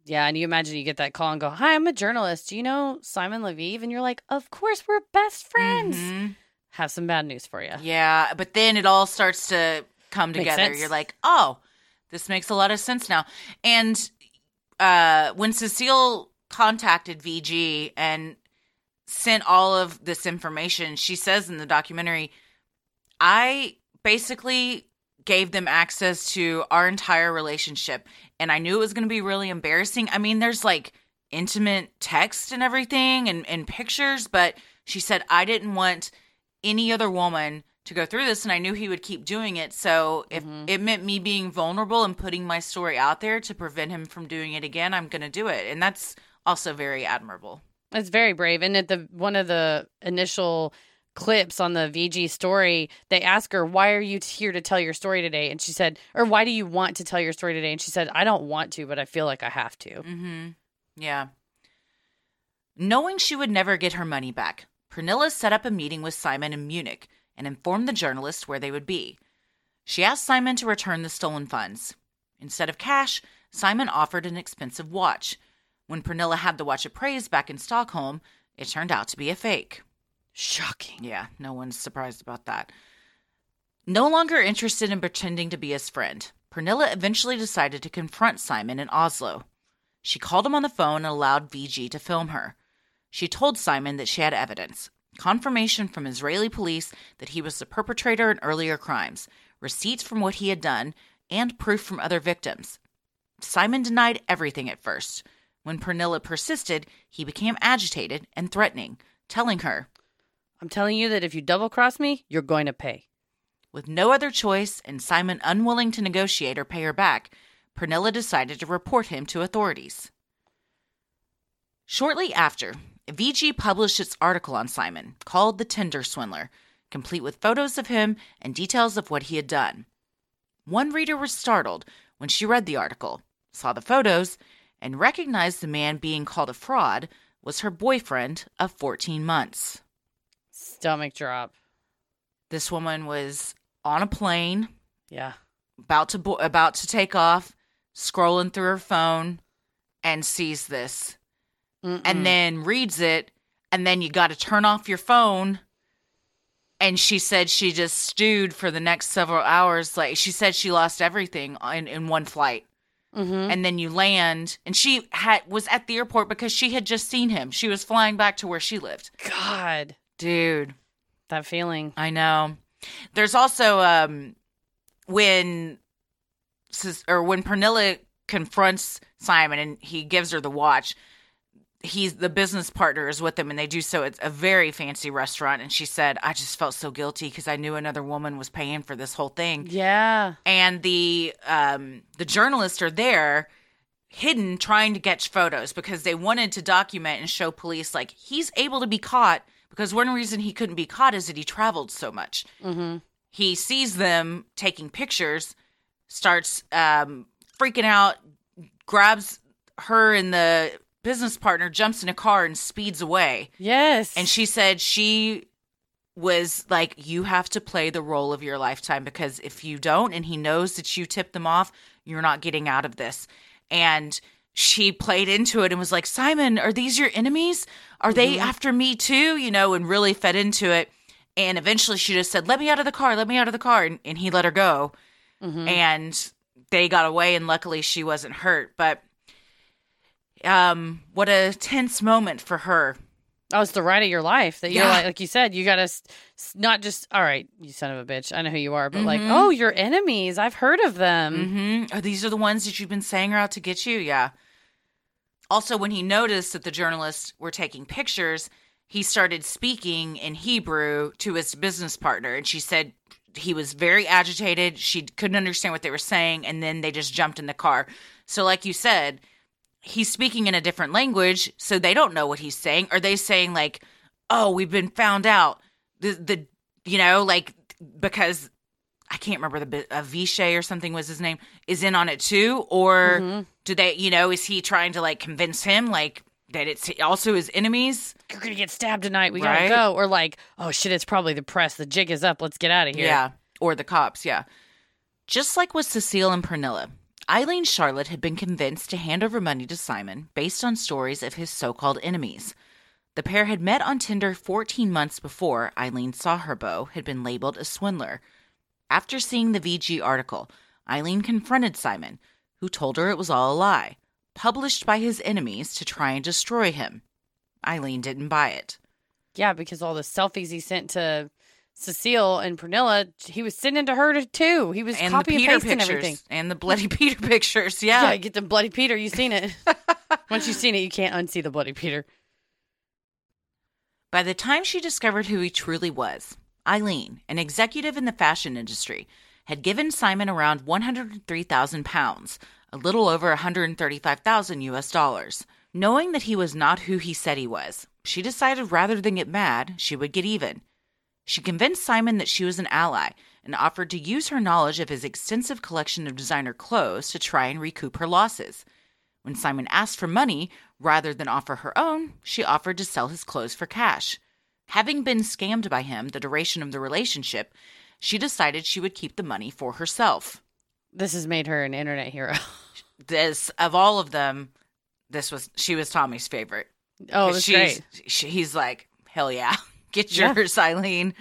Yeah, and you imagine you get that call and go, "Hi, I'm a journalist. Do you know Simon Leviev?" And you're like, "Of course, we're best friends." Have some bad news for you. Yeah, but then it all starts to come together. You're like, "Oh, this makes a lot of sense now." And when Cecile contacted VG and sent all of this information, she says in the documentary, I basically gave them access to our entire relationship, and I knew it was going to be really embarrassing. I mean, there's like intimate text and everything and pictures, but she said, I didn't want any other woman to go through this, and I knew he would keep doing it. So if it meant me being vulnerable and putting my story out there to prevent him from doing it again, I'm going to do it. And that's also very admirable. That's very brave. And at the one of the initial clips on the VG story, they ask her, why are you here to tell your story today? And she said, or why do you want to tell your story today? And she said, I don't want to, but I feel like I have to. Mm-hmm. Yeah. Knowing she would never get her money back, Pernilla set up a meeting with Simon in Munich and informed the journalist where they would be. She asked Simon to return the stolen funds. Instead of cash, Simon offered an expensive watch. When Pernilla had the watch appraised back in Stockholm, it turned out to be a fake. Shocking. Yeah, no one's surprised about that. No longer interested in pretending to be his friend, Pernilla eventually decided to confront Simon in Oslo. She called him on the phone and allowed VG to film her. She told Simon that she had evidence, confirmation from Israeli police that he was the perpetrator in earlier crimes, receipts from what he had done, and proof from other victims. Simon denied everything at first. When Pernilla persisted, he became agitated and threatening, telling her, I'm telling you that if you double-cross me, you're going to pay. With no other choice and Simon unwilling to negotiate or pay her back, Pernilla decided to report him to authorities. Shortly after, VG published its article on Simon, called The Tinder Swindler, complete with photos of him and details of what he had done. One reader was startled when she read the article, saw the photos, and recognized the man being called a fraud was her boyfriend of 14 months. Stomach drop. This woman was on a plane. Yeah. About to take off, scrolling through her phone, and sees this. Mm-mm. And then reads it, and then you got to turn off your phone. And she said she just stewed for the next several hours. Like, she said she lost everything in one flight. Mm-hmm. And then you land, and she was at the airport because she had just seen him. She was flying back to where she lived. God. Dude. That feeling. I know. There's also, when Pernilla confronts Simon and he gives her the watch, he's the business partner is with them, and they do so at a very fancy restaurant. And she said, I just felt so guilty because I knew another woman was paying for this whole thing. Yeah. And the journalists are there hidden trying to catch photos because they wanted to document and show police, like, he's able to be caught because one reason he couldn't be caught is that he traveled so much. Mm-hmm. He sees them taking pictures, starts freaking out, grabs her and the business partner, jumps in a car and speeds away. Yes. And she said she was like, you have to play the role of your lifetime because if you don't, and he knows that you tipped them off, you're not getting out of this. And she played into it and was like, Simon, are these your enemies? Are they after me too? You know, and really fed into it. And eventually she just said, let me out of the car, let me out of the car. And he let her go. Mm-hmm. And they got away, and luckily she wasn't hurt. But what a tense moment for her. Oh, it's the ride of your life that you're like you said, you got to not just, all right, you son of a bitch, I know who you are. But like, oh, your enemies, I've heard of them. Mm-hmm. Oh, these are the ones that you've been saying are out to get you? Yeah. Also, when he noticed that the journalists were taking pictures, he started speaking in Hebrew to his business partner, and she said he was very agitated. She couldn't understand what they were saying, and then they just jumped in the car. So like you said, he's speaking in a different language, so they don't know what he's saying. Are they saying like, oh, we've been found out, the you know, like, because I can't remember Vishay or something was his name, is in on it too? Or do they, you know, is he trying to like convince him like, that it's also his enemies? You're going to get stabbed tonight. We got to go. Or like, oh, shit, it's probably the press. The jig is up. Let's get out of here. Yeah. Or the cops. Yeah. Just like with Cecile and Pernilla, Ayleen Charlotte had been convinced to hand over money to Simon based on stories of his so-called enemies. The pair had met on Tinder 14 months before Ayleen saw her beau had been labeled a swindler. After seeing the VG article, Ayleen confronted Simon, who told her it was all a lie, published by his enemies to try and destroy him. Ayleen didn't buy it. Yeah, because all the selfies he sent to Cecile and Pernilla, he was sending to her too. He was and copy and pasting pictures, everything. And the bloody Peter pictures, yeah. Yeah, get the bloody Peter. You've seen it. Once you've seen it, you can't unsee the bloody Peter. By the time she discovered who he truly was, Ayleen, an executive in the fashion industry, had given Simon around 103,000 pounds, a little over 135,000 US dollars. Knowing that he was not who he said he was, she decided rather than get mad, she would get even. She convinced Simon that she was an ally and offered to use her knowledge of his extensive collection of designer clothes to try and recoup her losses. When Simon asked for money, rather than offer her own, she offered to sell his clothes for cash. Having been scammed by him the duration of the relationship, she decided she would keep the money for herself. This has made her an internet hero. This, of all of them, she was Tommy's favorite. Oh, that's great. He's like, hell yeah, get yours, Ayleen.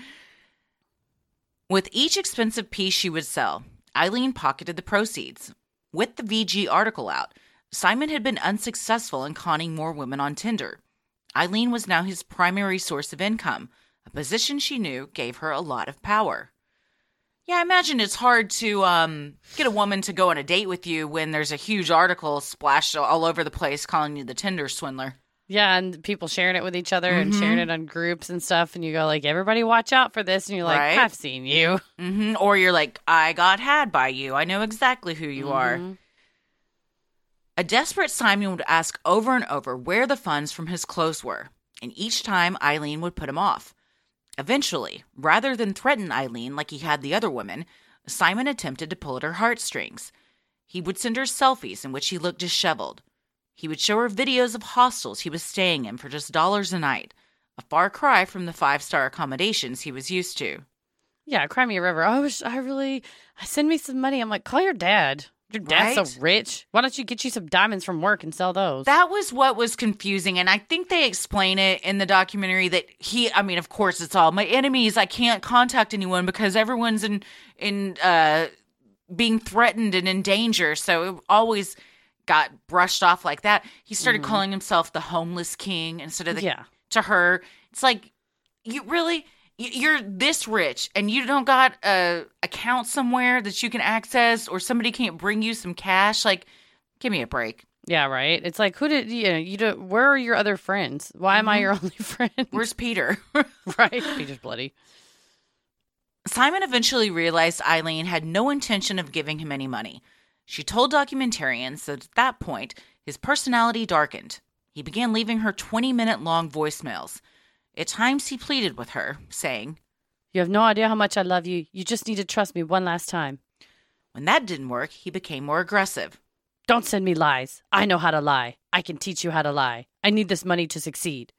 With each expensive piece she would sell, Ayleen pocketed the proceeds. With the VG article out, Simon had been unsuccessful in conning more women on Tinder. Ayleen was now his primary source of income, a position she knew gave her a lot of power. Yeah, I imagine it's hard to get a woman to go on a date with you when there's a huge article splashed all over the place calling you the Tinder Swindler. Yeah, and people sharing it with each other and sharing it on groups and stuff, and you go like, everybody watch out for this, and you're like, I've seen you. Mm-hmm. Or you're like, I got had by you. I know exactly who you are. A desperate Simon would ask over and over where the funds from his clothes were, and each time Ayleen would put him off. Eventually, rather than threaten Ayleen like he had the other women, Simon attempted to pull at her heartstrings. He would send her selfies in which he looked disheveled. He would show her videos of hostels he was staying in for just dollars a night, a far cry from the five-star accommodations he was used to. Yeah, cry me a river. Send me some money. I'm like, call your dad. Your dad's so rich. Why don't you get you some diamonds from work and sell those? That was what was confusing, and I think they explain it in the documentary that of course it's all my enemies. I can't contact anyone because everyone's in being threatened and in danger, so it always got brushed off like that. He started calling himself the homeless king instead of to her. It's like, you really... You're this rich and you don't got an account somewhere that you can access or somebody can't bring you some cash. Like, give me a break. Yeah, right. It's like, where are your other friends? Why am I your only friend? Where's Peter? Right. Peter's bloody. Simon eventually realized Ayleen had no intention of giving him any money. She told documentarians that at that point, his personality darkened. He began leaving her 20-minute long voicemails. At times, he pleaded with her, saying, "You have no idea how much I love you. You just need to trust me one last time." When that didn't work, he became more aggressive. "Don't send me lies. I know how to lie. I can teach you how to lie. I need this money to succeed."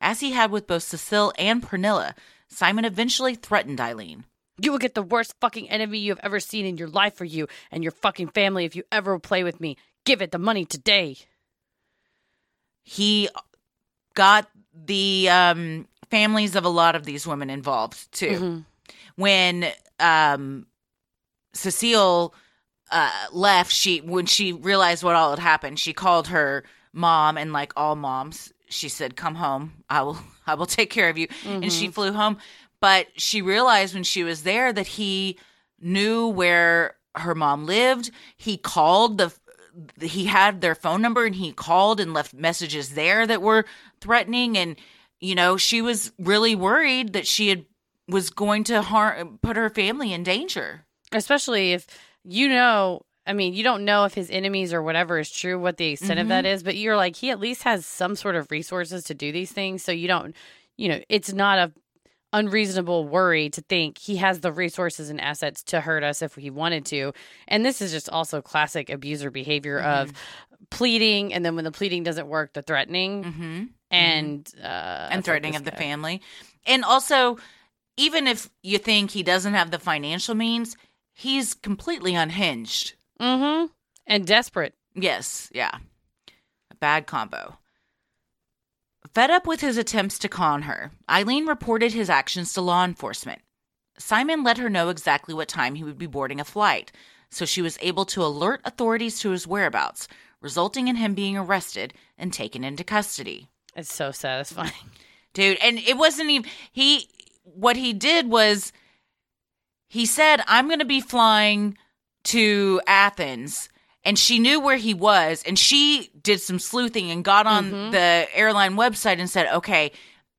As he had with both Cecile and Pernilla, Simon eventually threatened Ayleen. "You will get the worst fucking enemy you have ever seen in your life for you and your fucking family if you ever play with me. Give it the money today." He got the families of a lot of these women involved, too. Mm-hmm. When Cecile left, when she realized what all had happened, she called her mom, and like all moms, she said, "Come home. I will take care of you." Mm-hmm. And she flew home. But she realized when she was there that he knew where her mom lived. He called He had their phone number and he called and left messages there that were threatening. And, she was really worried that she was going to put her family in danger. Especially if, you don't know if his enemies or whatever is true, what the extent of that is. But you're like, he at least has some sort of resources to do these things. So you don't, it's not a unreasonable worry to think he has the resources and assets to hurt us if he wanted to. And this is just also classic abuser behavior of pleading. And then when the pleading doesn't work, the threatening and threatening of the family. And also, even if you think he doesn't have the financial means, he's completely unhinged. Mm-hmm. And desperate. Yes. Yeah. A bad combo. Fed up with his attempts to con her, Ayleen reported his actions to law enforcement. Simon let her know exactly what time he would be boarding a flight, so she was able to alert authorities to his whereabouts, resulting in him being arrested and taken into custody. It's so satisfying. Dude, and it wasn't even what he did was he said, I'm going to be flying to Athens, and she knew where he was, and she did some sleuthing and got on the airline website and said, okay,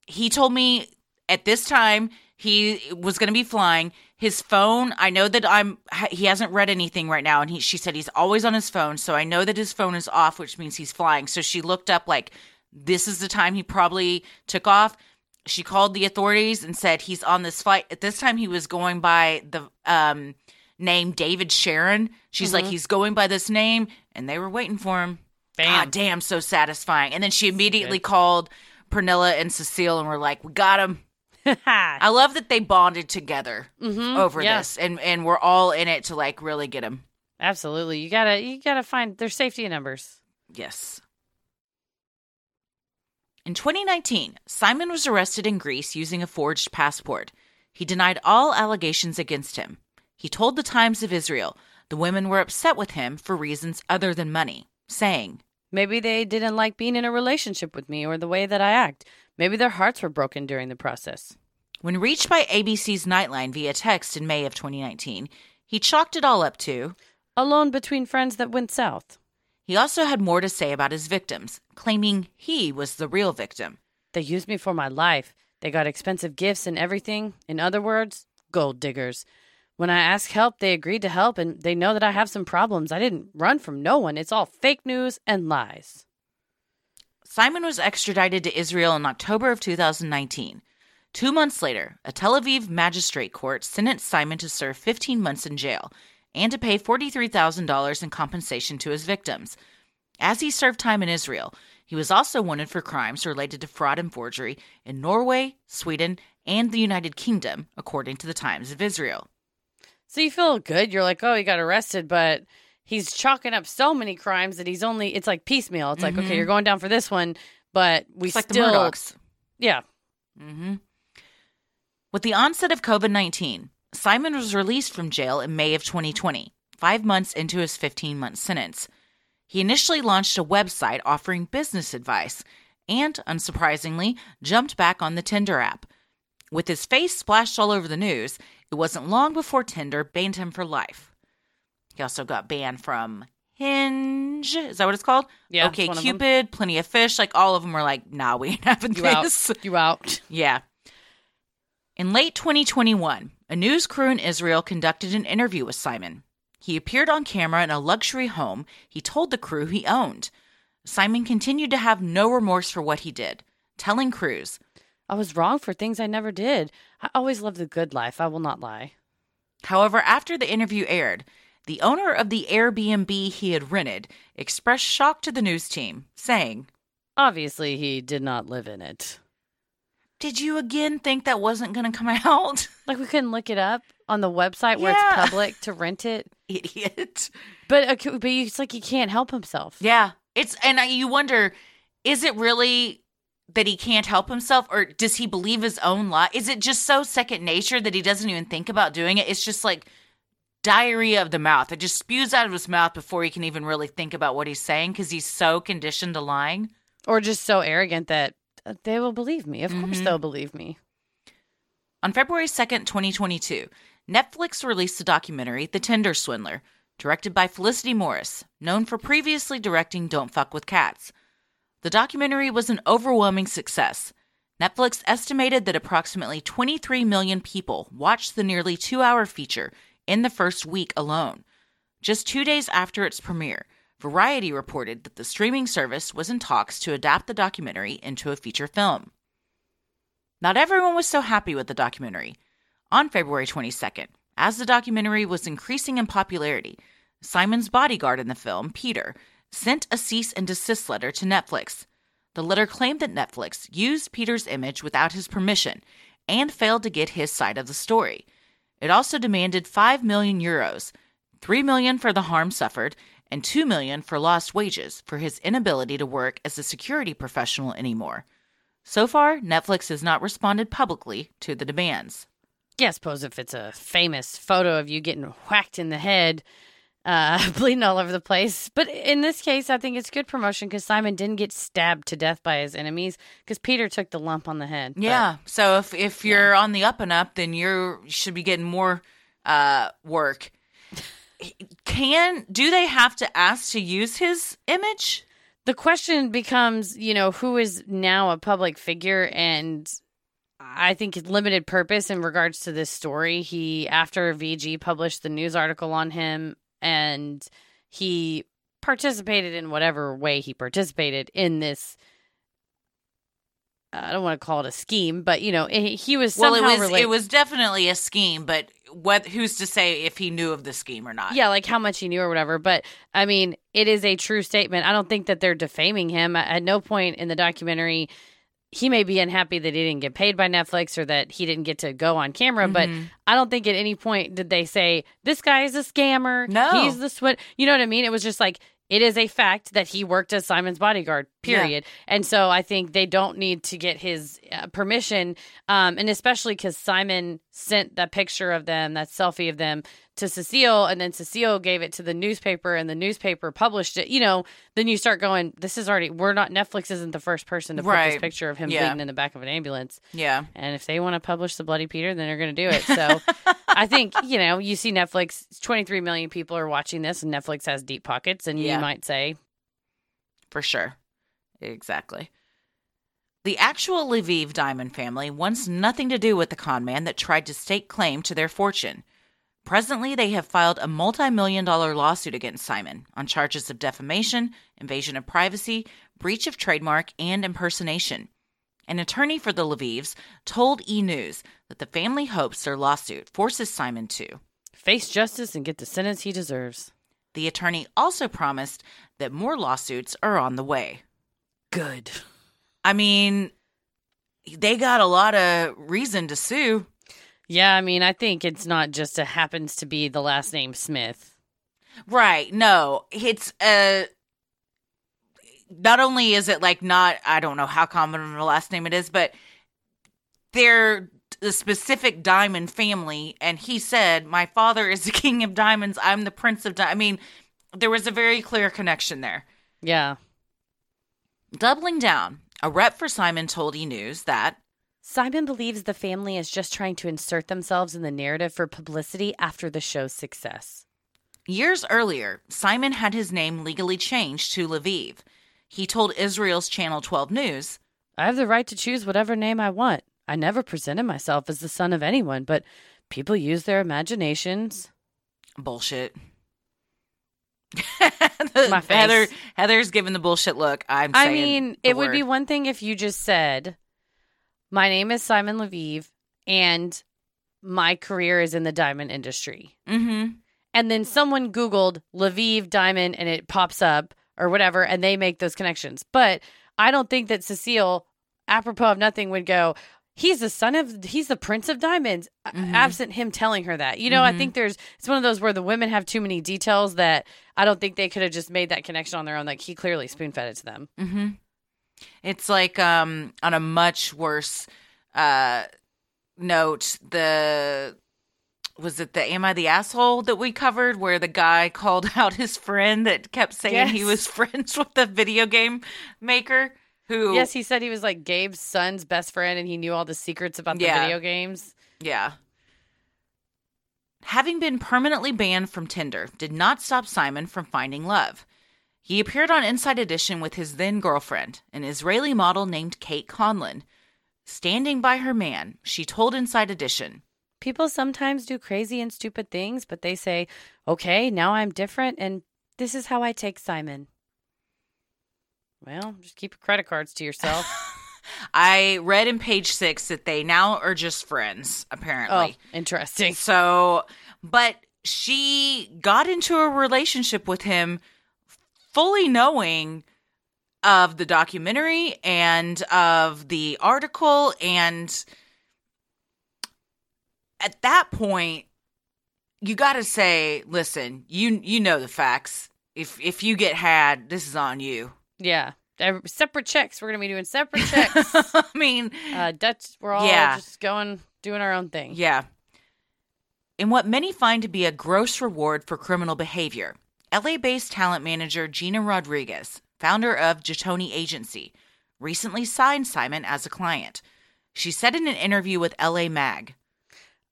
he told me at this time he was going to be flying. His phone, I know that he hasn't read anything right now, and she said he's always on his phone, so I know that his phone is off, which means he's flying. So she looked up, like, this is the time he probably took off. She called the authorities and said he's on this flight. At this time, he was going by the name David Sharon. She's like, he's going by this name, and they were waiting for him. Bam. God damn, so satisfying. And then she immediately called Pernilla and Cecile and were like, we got him. I love that they bonded together over this, and we're all in it to, like, really get him. Absolutely. You gotta find their safety in numbers. Yes. In 2019, Simon was arrested in Greece using a forged passport. He denied all allegations against him. He told the Times of Israel the women were upset with him for reasons other than money, saying, maybe they didn't like being in a relationship with me or the way that I act. Maybe their hearts were broken during the process. When reached by ABC's Nightline via text in May of 2019, he chalked it all up to alone between friends that went south. He also had more to say about his victims, claiming he was the real victim. They used me for my life. They got expensive gifts and everything. In other words, gold diggers. When I asked help, they agreed to help, and they know that I have some problems. I didn't run from no one. It's all fake news and lies. Simon was extradited to Israel in October of 2019. 2 months later, a Tel Aviv magistrate court sentenced Simon to serve 15 months in jail and to pay $43,000 in compensation to his victims. As he served time in Israel, he was also wanted for crimes related to fraud and forgery in Norway, Sweden, and the United Kingdom, according to the Times of Israel. So you feel good. You're like, oh, he got arrested, but he's chalking up so many crimes that he's only, it's like piecemeal. It's like, okay, you're going down for this one, but it's still. Like the Murdochs. Yeah. Mm-hmm. With the onset of COVID-19, Simon was released from jail in May of 2020, 5 months into his 15-month sentence. He initially launched a website offering business advice and, unsurprisingly, jumped back on the Tinder app. With his face splashed all over the news, it wasn't long before Tinder banned him for life. He also got banned from Hinge. Is that what it's called? Yeah. Okay, Cupid, Plenty of Fish. Like, all of them were like, nah, we ain't having this. You out. Yeah. In late 2021, a news crew in Israel conducted an interview with Simon. He appeared on camera in a luxury home he told the crew he owned. Simon continued to have no remorse for what he did, telling crews, I was wrong for things I never did. I always loved the good life. I will not lie. However, after the interview aired, the owner of the Airbnb he had rented expressed shock to the news team, saying, obviously, he did not live in it. Did you again think that wasn't going to come out? Like, we couldn't look it up on the website where it's public to rent it? Idiot. But it's like he can't help himself. Yeah. And you wonder, is it really that he can't help himself, or does he believe his own lie? Is it just so second nature that he doesn't even think about doing it? It's just like diarrhea of the mouth. It just spews out of his mouth before he can even really think about what he's saying because he's so conditioned to lying. Or just so arrogant that they will believe me. Of course they'll believe me. On February 2nd, 2022, Netflix released the documentary The Tinder Swindler, directed by Felicity Morris, known for previously directing Don't Fuck With Cats. The documentary was an overwhelming success. Netflix estimated that approximately 23 million people watched the nearly 2-hour feature in the first week alone. Just 2 days after its premiere, Variety reported that the streaming service was in talks to adapt the documentary into a feature film. Not everyone was so happy with the documentary. On February 22nd, as the documentary was increasing in popularity, Simon's bodyguard in the film, Peter, sent a cease and desist letter to Netflix. The letter claimed that Netflix used Peter's image without his permission and failed to get his side of the story. It also demanded 5 million euros, 3 million for the harm suffered, and 2 million for lost wages for his inability to work as a security professional anymore. So far, Netflix has not responded publicly to the demands. Yeah, I suppose if it's a famous photo of you getting whacked in the head, bleeding all over the place. But in this case, I think it's good promotion because Simon didn't get stabbed to death by his enemies because Peter took the lump on the head. Yeah. But, so if you're on the up and up, then you should be getting more work. Do they have to ask to use his image? The question becomes, you know, who is now a public figure, and I think limited purpose in regards to this story. He, after VG published the news article on him, and he participated in whatever way he participated in this. I don't want to call it a scheme, but, you know, he was somehow related. It was definitely a scheme, but who's to say if he knew of the scheme or not? Yeah, like how much he knew or whatever. But, I mean, it is a true statement. I don't think that they're defaming him. At no point in the documentary, he may be unhappy that he didn't get paid by Netflix or that he didn't get to go on camera, but I don't think at any point did they say, this guy is a scammer. No. He's the swindler. You know what I mean? It was just like, it is a fact that he worked as Simon's bodyguard, period. Yeah. And so I think they don't need to get his permission, and especially because Simon sent that picture of them, that selfie of them, to Cecile, and then Cecile gave it to the newspaper, and the newspaper published it. You know, then you start going, this is already, Netflix isn't the first person to put this picture of him bleeding in the back of an ambulance. Yeah. And if they want to publish the bloody Peter, then they're going to do it. So I think, you know, you see Netflix, 23 million people are watching this, and Netflix has deep pockets, and you might say. For sure. Exactly. The actual Lviv diamond family wants nothing to do with the con man that tried to stake claim to their fortune. Presently, they have filed a multi-million-dollar lawsuit against Simon on charges of defamation, invasion of privacy, breach of trademark, and impersonation. An attorney for the Levieves told E! News that the family hopes their lawsuit forces Simon to face justice and get the sentence he deserves. The attorney also promised that more lawsuits are on the way. Good. I mean, they got a lot of reason to sue. Yeah, I mean, I think it's not just a happens to be the last name Smith. Right. No, it's not only is it like not, I don't know how common of a last name it is, but they're the specific diamond family. And he said, my father is the king of diamonds. I'm the prince of diamonds. I mean, there was a very clear connection there. Yeah. Doubling down, a rep for Simon told E! News that Simon believes the family is just trying to insert themselves in the narrative for publicity after the show's success. Years earlier, Simon had his name legally changed to Lviv. He told Israel's Channel 12 News, I have the right to choose whatever name I want. I never presented myself as the son of anyone, but people use their imaginations. Bullshit. My face. Heather's giving the bullshit look. Would be one thing if you just said, my name is Simon Leviev, and my career is in the diamond industry. Mm-hmm. And then someone Googled Lviv diamond, and it pops up or whatever, and they make those connections. But I don't think that Cecile, apropos of nothing, would go, he's the prince of diamonds, absent him telling her that. You know, I think it's one of those where the women have too many details that I don't think they could have just made that connection on their own. Like, he clearly spoon-fed it to them. Mm-hmm. It's like on a much worse note, was it the Am I the Asshole that we covered where the guy called out his friend that kept saying he was friends with the video game maker? Who? Yes, he said he was like Gabe's son's best friend and he knew all the secrets about the video games. Yeah. Having been permanently banned from Tinder did not stop Simon from finding love. He appeared on Inside Edition with his then-girlfriend, an Israeli model named Kate Conlon. Standing by her man, she told Inside Edition, people sometimes do crazy and stupid things, but they say, okay, now I'm different, and this is how I take Simon. Well, just keep your credit cards to yourself. I read in page 6 that they now are just friends, apparently. Oh, interesting. So, but she got into a relationship with him fully knowing of the documentary and of the article. And at that point, you got to say, listen, you know the facts. If you get had, this is on you. Yeah. Separate checks. We're going to be doing separate checks. I mean. Dutch, we're all just doing our own thing. Yeah. in what many find to be a gross reward for criminal behavior. LA-based talent manager Gina Rodriguez, founder of Jatoni Agency, recently signed Simon as a client. She said in an interview with LA Mag,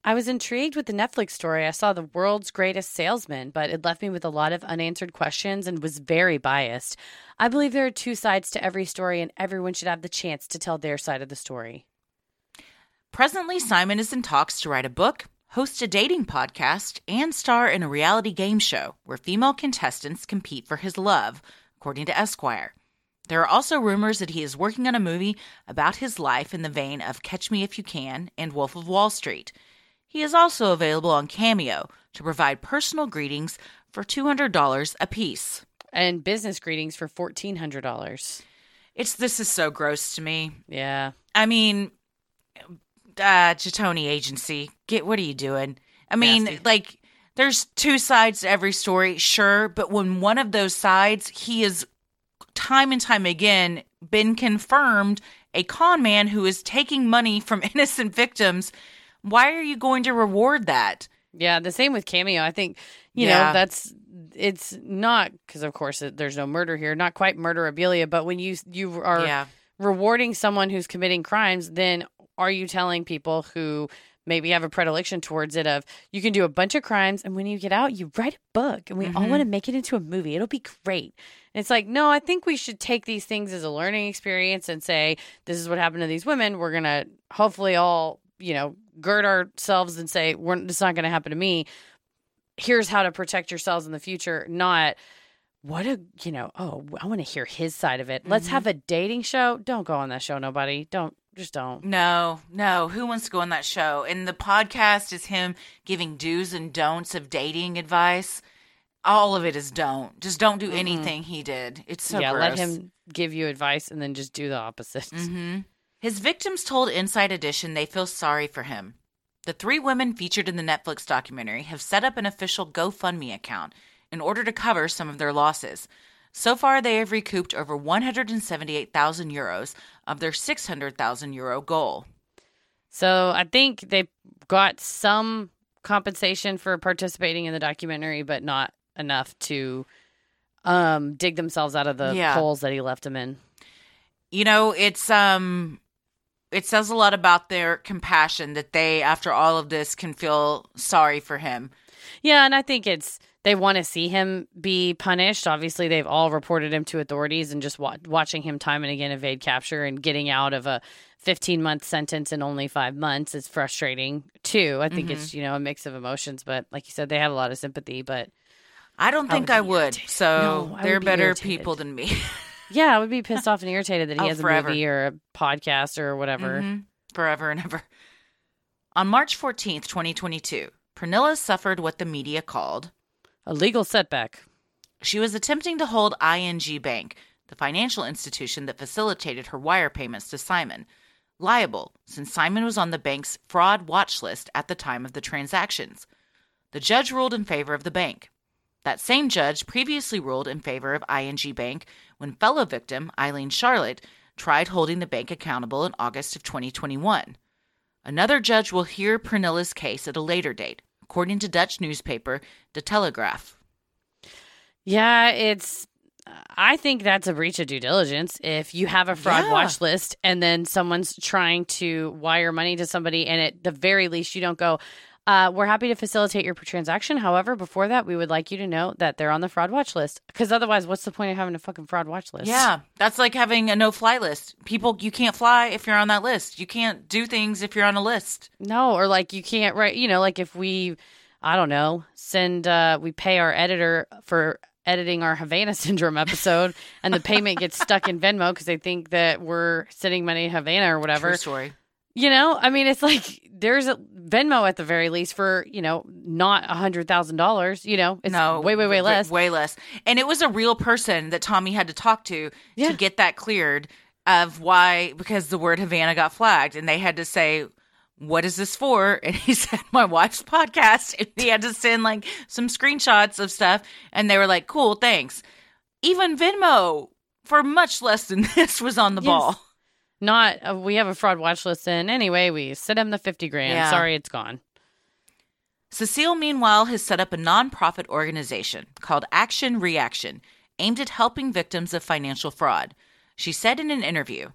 "I was intrigued with the Netflix story. I saw the world's greatest salesman, but it left me with a lot of unanswered questions and was very biased. I believe there are two sides to every story, and everyone should have the chance to tell their side of the story." Presently, Simon is in talks to write a book, host a dating podcast, and star in a reality game show where female contestants compete for his love, according to Esquire. There are also rumors that he is working on a movie about his life in the vein of Catch Me If You Can and Wolf of Wall Street. He is also available on Cameo to provide personal greetings for $200 apiece. And business greetings for $1,400. This is so gross to me. Yeah. I mean, Jatoni Agency, what are you doing? I mean, nasty. There's two sides to every story, sure. But when one of those sides, he is time and time again been confirmed a con man who is taking money from innocent victims. Why are you going to reward that? Yeah, the same with Cameo. I think, you know, it's not, because of course there's no murder here, not quite murderabilia, but when you are rewarding someone who's committing crimes, then are you telling people who maybe have a predilection towards it of, you can do a bunch of crimes and when you get out, you write a book and we all want to make it into a movie. It'll be great. And it's like, no, I think we should take these things as a learning experience and say, this is what happened to these women. We're going to hopefully all, gird ourselves and say, it's not going to happen to me. Here's how to protect yourselves in the future. Not I want to hear his side of it. Let's have a dating show. Don't go on that show. Nobody don't. No. Who wants to go on that show? And the podcast is him giving do's and don'ts of dating advice. All of it is don't. Just don't do anything he did. It's so gross. Let him give you advice and then just do the opposite. Mm-hmm. His victims told Inside Edition they feel sorry for him. The three women featured in the Netflix documentary have set up an official GoFundMe account in order to cover some of their losses. So far, they have recouped over 178,000 euros of their 600,000 euro goal. So I think they got some compensation for participating in the documentary, but not enough to dig themselves out of the holes that he left them in. It says a lot about their compassion that they, after all of this, can feel sorry for him. Yeah, and I think they want to see him be punished. Obviously, they've all reported him to authorities, and just watching him time and again evade capture and getting out of a 15-month sentence in only 5 months is frustrating, too. I think it's, a mix of emotions, but like you said, they have a lot of sympathy, but I don't think I would. So they're better people than me. Yeah, I would be pissed off and irritated that he has a movie or a podcast or whatever. Forever and ever. On March 14th, 2022, Pernilla suffered what the media called a legal setback. She was attempting to hold ING Bank, the financial institution that facilitated her wire payments to Simon, liable since Simon was on the bank's fraud watch list at the time of the transactions. The judge ruled in favor of the bank. That same judge previously ruled in favor of ING Bank when fellow victim Ayleen Charlotte tried holding the bank accountable in August of 2021. Another judge will hear Pernilla's case at a later date, according to Dutch newspaper De Telegraaf. Yeah, I think that's a breach of due diligence. If you have a fraud watch list and then someone's trying to wire money to somebody and at the very least you don't go, we're happy to facilitate your transaction. However, before that, we would like you to know that they're on the fraud watch list. Because otherwise, what's the point of having a fucking fraud watch list? Yeah, that's like having a no-fly list. People, you can't fly if you're on that list. You can't do things if you're on a list. No, or you can't write, if we, I don't know, we pay our editor for editing our Havana Syndrome episode and the payment gets stuck in Venmo because they think that we're sending money to Havana or whatever. True story. It's there's a Venmo at the very least for, not $100,000, it's way less. Way less. And it was a real person that Tommy had to talk to get that cleared of why, because the word Havana got flagged and they had to say, what is this for? And he said, my wife's podcast. And he had to send some screenshots of stuff. And they were like, cool, thanks. Even Venmo for much less than this was on the ball. We have a fraud watch list, and anyway, we sent him the $50,000. Yeah. Sorry, it's gone. Cecile, meanwhile, has set up a nonprofit organization called Action Reaction, aimed at helping victims of financial fraud. She said in an interview,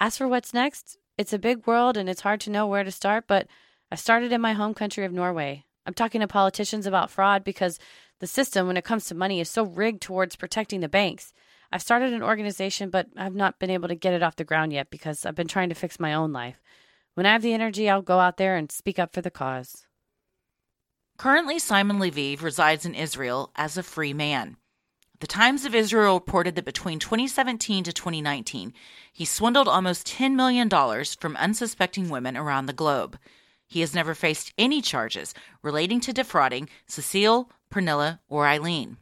"As for what's next, it's a big world and it's hard to know where to start, but I started in my home country of Norway. I'm talking to politicians about fraud because the system, when it comes to money, is so rigged towards protecting the banks. I've started an organization, but I've not been able to get it off the ground yet because I've been trying to fix my own life. When I have the energy, I'll go out there and speak up for the cause." Currently, Simon Leviev resides in Israel as a free man. The Times of Israel reported that between 2017 to 2019, he swindled almost $10 million from unsuspecting women around the globe. He has never faced any charges relating to defrauding Cecile, Pernilla, or Ayleen.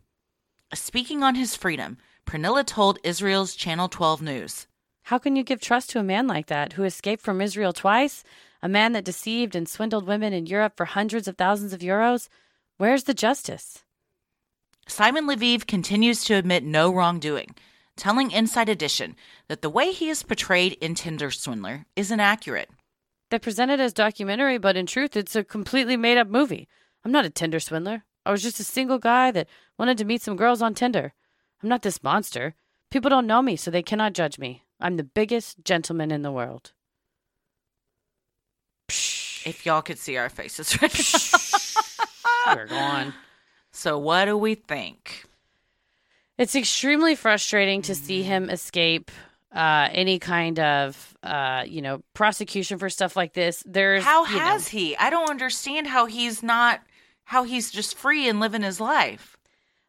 Speaking on his freedom, Pernilla told Israel's Channel 12 News, "How can you give trust to a man like that who escaped from Israel twice? A man that deceived and swindled women in Europe for hundreds of thousands of euros? Where's the justice?" Simon Leviev continues to admit no wrongdoing, telling Inside Edition that the way he is portrayed in Tinder Swindler is inaccurate. "They present it as documentary, but in truth, it's a completely made-up movie. I'm not a Tinder swindler. I was just a single guy that wanted to meet some girls on Tinder. I'm not this monster. People don't know me, so they cannot judge me. I'm the biggest gentleman in the world." If y'all could see our faces right now. We're gone. So what do we think? It's extremely frustrating to see him escape any kind of, prosecution for stuff like this. How has he? I don't understand how he's just free and living his life.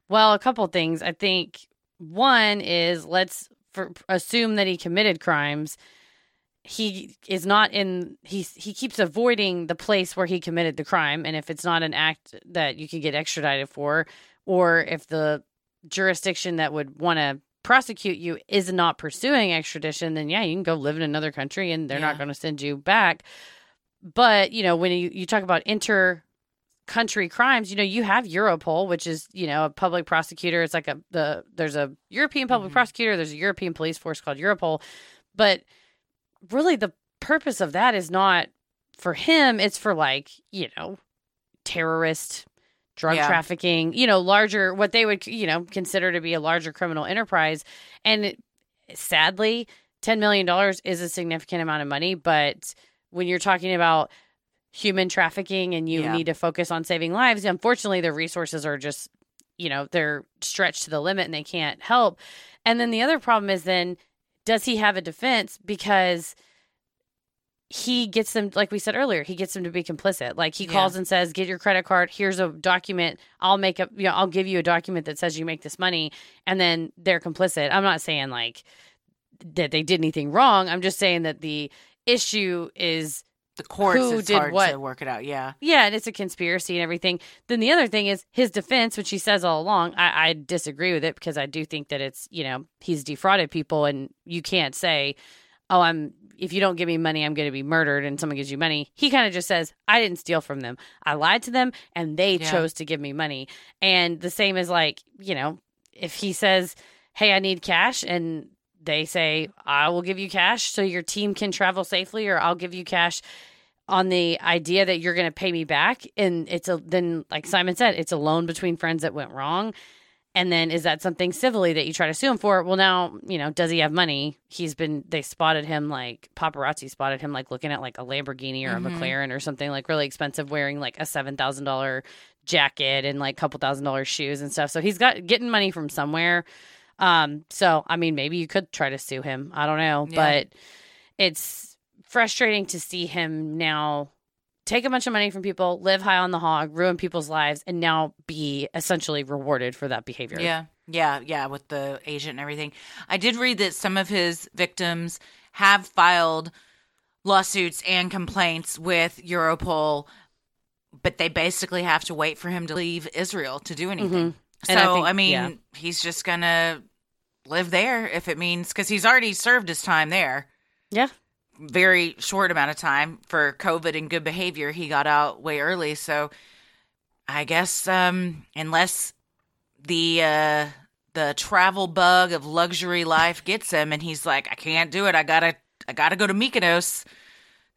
Well, a couple things. I think one is assume that he committed crimes. He is not in. He keeps avoiding the place where he committed the crime, and if it's not an act that you could get extradited for, or if the jurisdiction that would want to prosecute you is not pursuing extradition, then yeah, you can go live in another country, and they're not going to send you back. But when you talk about inter-country crimes, you have Europol, which is a public prosecutor. It's like there's a European public prosecutor. There's a European police force called Europol, but really, the purpose of that is not for him. It's for terrorist, drug trafficking, larger, what they would, consider to be a larger criminal enterprise. And sadly, $10 million is a significant amount of money. But when you're talking about human trafficking and you need to focus on saving lives, unfortunately, their resources are just, they're stretched to the limit and they can't help. And then the other problem is then, does he have a defense? Because he gets them, like we said earlier, he gets them to be complicit. Like he calls and says, "Get your credit card. Here's a document. I'll give you a document that says you make this money," and then they're complicit. I'm not saying that they did anything wrong. I'm just saying that the issue is the courts. Who did hard what? To work it out. Yeah, yeah, and it's a conspiracy and everything. Then the other thing is his defense, which he says all along. I disagree with it because I do think that it's he's defrauded people, and you can't say, "Oh, if you don't give me money, I'm going to be murdered," and someone gives you money. He kind of just says, "I didn't steal from them. I lied to them, and they chose to give me money." And the same is if he says, "Hey, I need cash," and they say, "I will give you cash so your team can travel safely," or "I'll give you cash on the idea that you're going to pay me back." And then, like Simon said, it's a loan between friends that went wrong. And then is that something civilly that you try to sue him for? Well, now, does he have money? They spotted him, paparazzi spotted him, looking at a Lamborghini or a McLaren or something really expensive, wearing a $7,000 jacket and couple $1,000 shoes and stuff. So he's getting money from somewhere. So, maybe you could try to sue him. I don't know, but it's frustrating to see him now take a bunch of money from people, live high on the hog, ruin people's lives, and now be essentially rewarded for that behavior. Yeah, with the agent and everything. I did read that some of his victims have filed lawsuits and complaints with Europol, but they basically have to wait for him to leave Israel to do anything. Mm-hmm. So, he's just going to live there if it means, because he's already served his time there. Yeah. Very short amount of time for COVID and good behavior. He got out way early. So I guess unless the travel bug of luxury life gets him and he's like, "I can't do it. I gotta go to Mykonos,"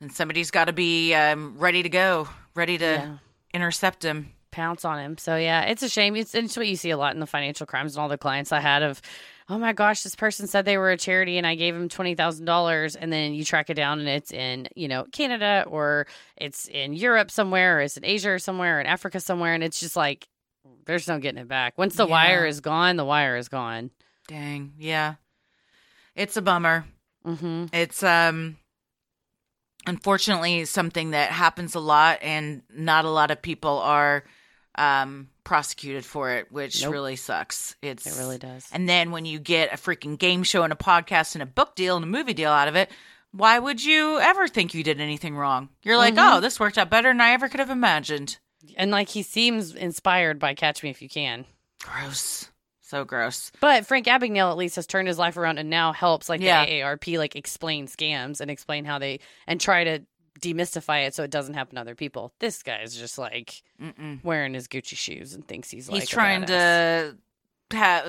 then somebody's got to be ready to go, ready to intercept him. Pounce on him. So yeah, it's a shame. It's what you see a lot in the financial crimes and all the clients I had of, oh my gosh, this person said they were a charity and I gave him $20,000, and then you track it down and it's in, you know, Canada, or it's in Europe somewhere, or it's in Asia or somewhere, or in Africa somewhere, and it's just like there's no getting it back. Once the wire is gone, the wire is gone. Dang. Yeah. It's a bummer. Mm-hmm. It's unfortunately something that happens a lot, and not a lot of people are prosecuted for it, which really sucks. It really does. And then when you get a freaking game show and a podcast and a book deal and a movie deal out of it, why would you ever think you did anything wrong? You're like, oh, this worked out better than I ever could have imagined. And like, he seems inspired by Catch Me If You Can. Gross. So gross. But Frank Abagnale at least has turned his life around and now helps like the AARP like explain scams and explain how they and try to demystify it so it doesn't happen to other people. This guy is just like wearing his Gucci shoes and thinks he's like he's trying to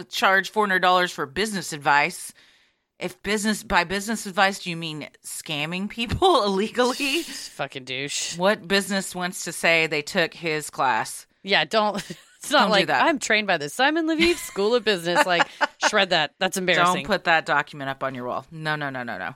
charge $400 for business advice. If business by business advice, do you mean scamming people illegally? Fucking douche. What business wants to say they took his class? Yeah, don't. It's not don't like I'm trained by the Simon Leviev School of Business. Like, shred that. That's embarrassing. Don't put that document up on your wall. No, no, no, no, no.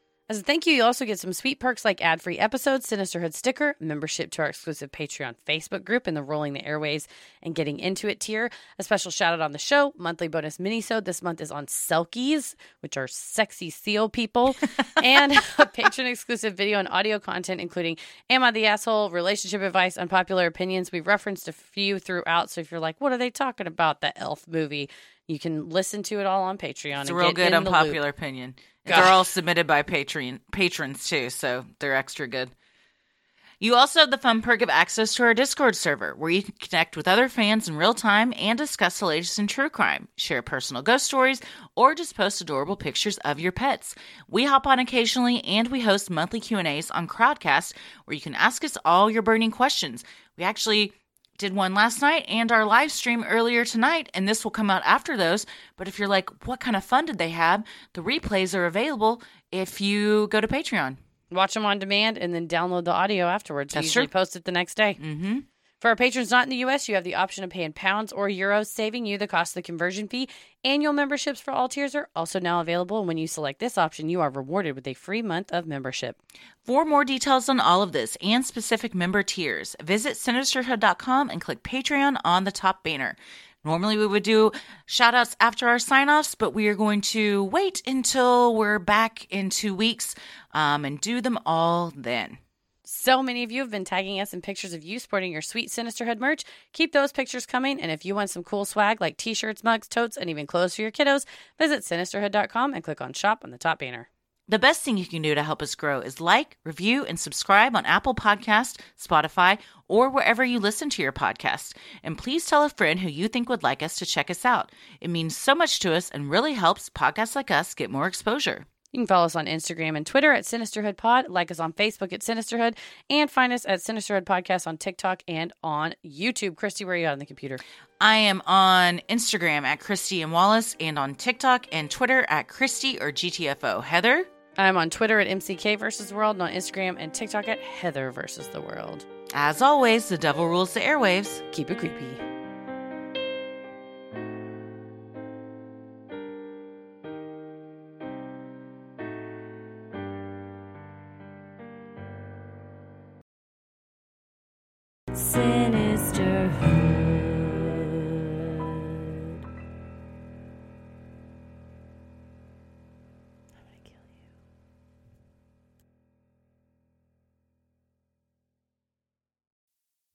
As a thank you, you also get some sweet perks like ad-free episodes, Sinisterhood sticker, membership to our exclusive Patreon Facebook group and the Rolling the Airways and Getting Into It tier, a special shout-out on the show, monthly bonus minisode. This month is on Selkies, which are sexy seal people, and a patron-exclusive video and audio content, including Am I the Asshole, relationship advice, unpopular opinions. We've referenced a few throughout, so if you're like, what are they talking about, that elf movie, you can listen to it all on Patreon. It's a real good unpopular opinion. They're all submitted by patrons too, so they're extra good. You also have the fun perk of access to our Discord server, where you can connect with other fans in real time and discuss the latest in true crime, share personal ghost stories, or just post adorable pictures of your pets. We hop on occasionally, and we host monthly Q&As on Crowdcast, where you can ask us all your burning questions. We actually did one last night and our live stream earlier tonight, and this will come out after those. But if you're like, what kind of fun did they have? The replays are available if you go to Patreon. Watch them on demand and then download the audio afterwards. That's usually post it the next day. Mm-hmm. For our patrons not in the U.S., you have the option of paying pounds or euros, saving you the cost of the conversion fee. Annual memberships for all tiers are also now available, and when you select this option, you are rewarded with a free month of membership. For more details on all of this and specific member tiers, visit Sinisterhood.com and click Patreon on the top banner. Normally we would do shout-outs after our sign-offs, but we are going to wait until we're back in 2 weeks and do them all then. So many of you have been tagging us in pictures of you sporting your sweet Sinisterhood merch. Keep those pictures coming, and if you want some cool swag like t-shirts, mugs, totes, and even clothes for your kiddos, visit Sinisterhood.com and click on Shop on the top banner. The best thing you can do to help us grow is like, review, and subscribe on Apple Podcasts, Spotify, or wherever you listen to your podcast. And please tell a friend who you think would like us to check us out. It means so much to us and really helps podcasts like us get more exposure. You can follow us on Instagram and Twitter at Sinisterhood Pod, like us on Facebook at Sinisterhood, and find us at Sinisterhood Podcast on TikTok and on YouTube. Christy, where are you on the computer? I am on Instagram at Christy and Wallace, and on TikTok and Twitter at Christy or GTFO. Heather? I'm on Twitter at MCK versus World, and on Instagram and TikTok at Heather versus the World. As always, the devil rules the airwaves. Keep it creepy.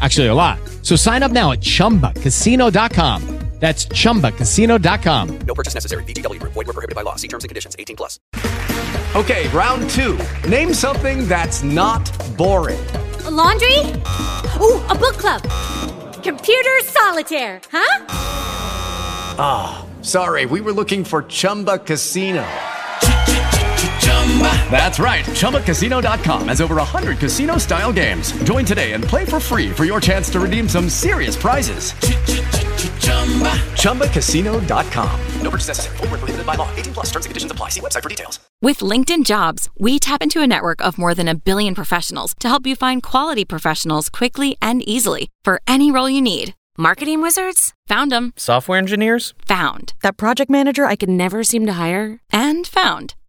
Actually, a lot. So sign up now at chumbacasino.com. That's ChumbaCasino.com. No purchase necessary. VGW. Void where prohibited by law. See terms and conditions. 18 plus. Okay, round two. Name something that's not boring. A laundry? Ooh, a book club. Computer solitaire, huh? Ah, oh, sorry. We were looking for Chumba Casino. That's right. ChumbaCasino.com has over 100 casino-style games. Join today and play for free for your chance to redeem some serious prizes. ChumbaCasino.com. No purchase necessary. Void where prohibited by law. 18 plus. Terms and conditions apply. See website for details. With LinkedIn Jobs, we tap into a network of more than 1 billion professionals to help you find quality professionals quickly and easily for any role you need. Marketing wizards? Found them. Software engineers? Found. That project manager I could never seem to hire? And found.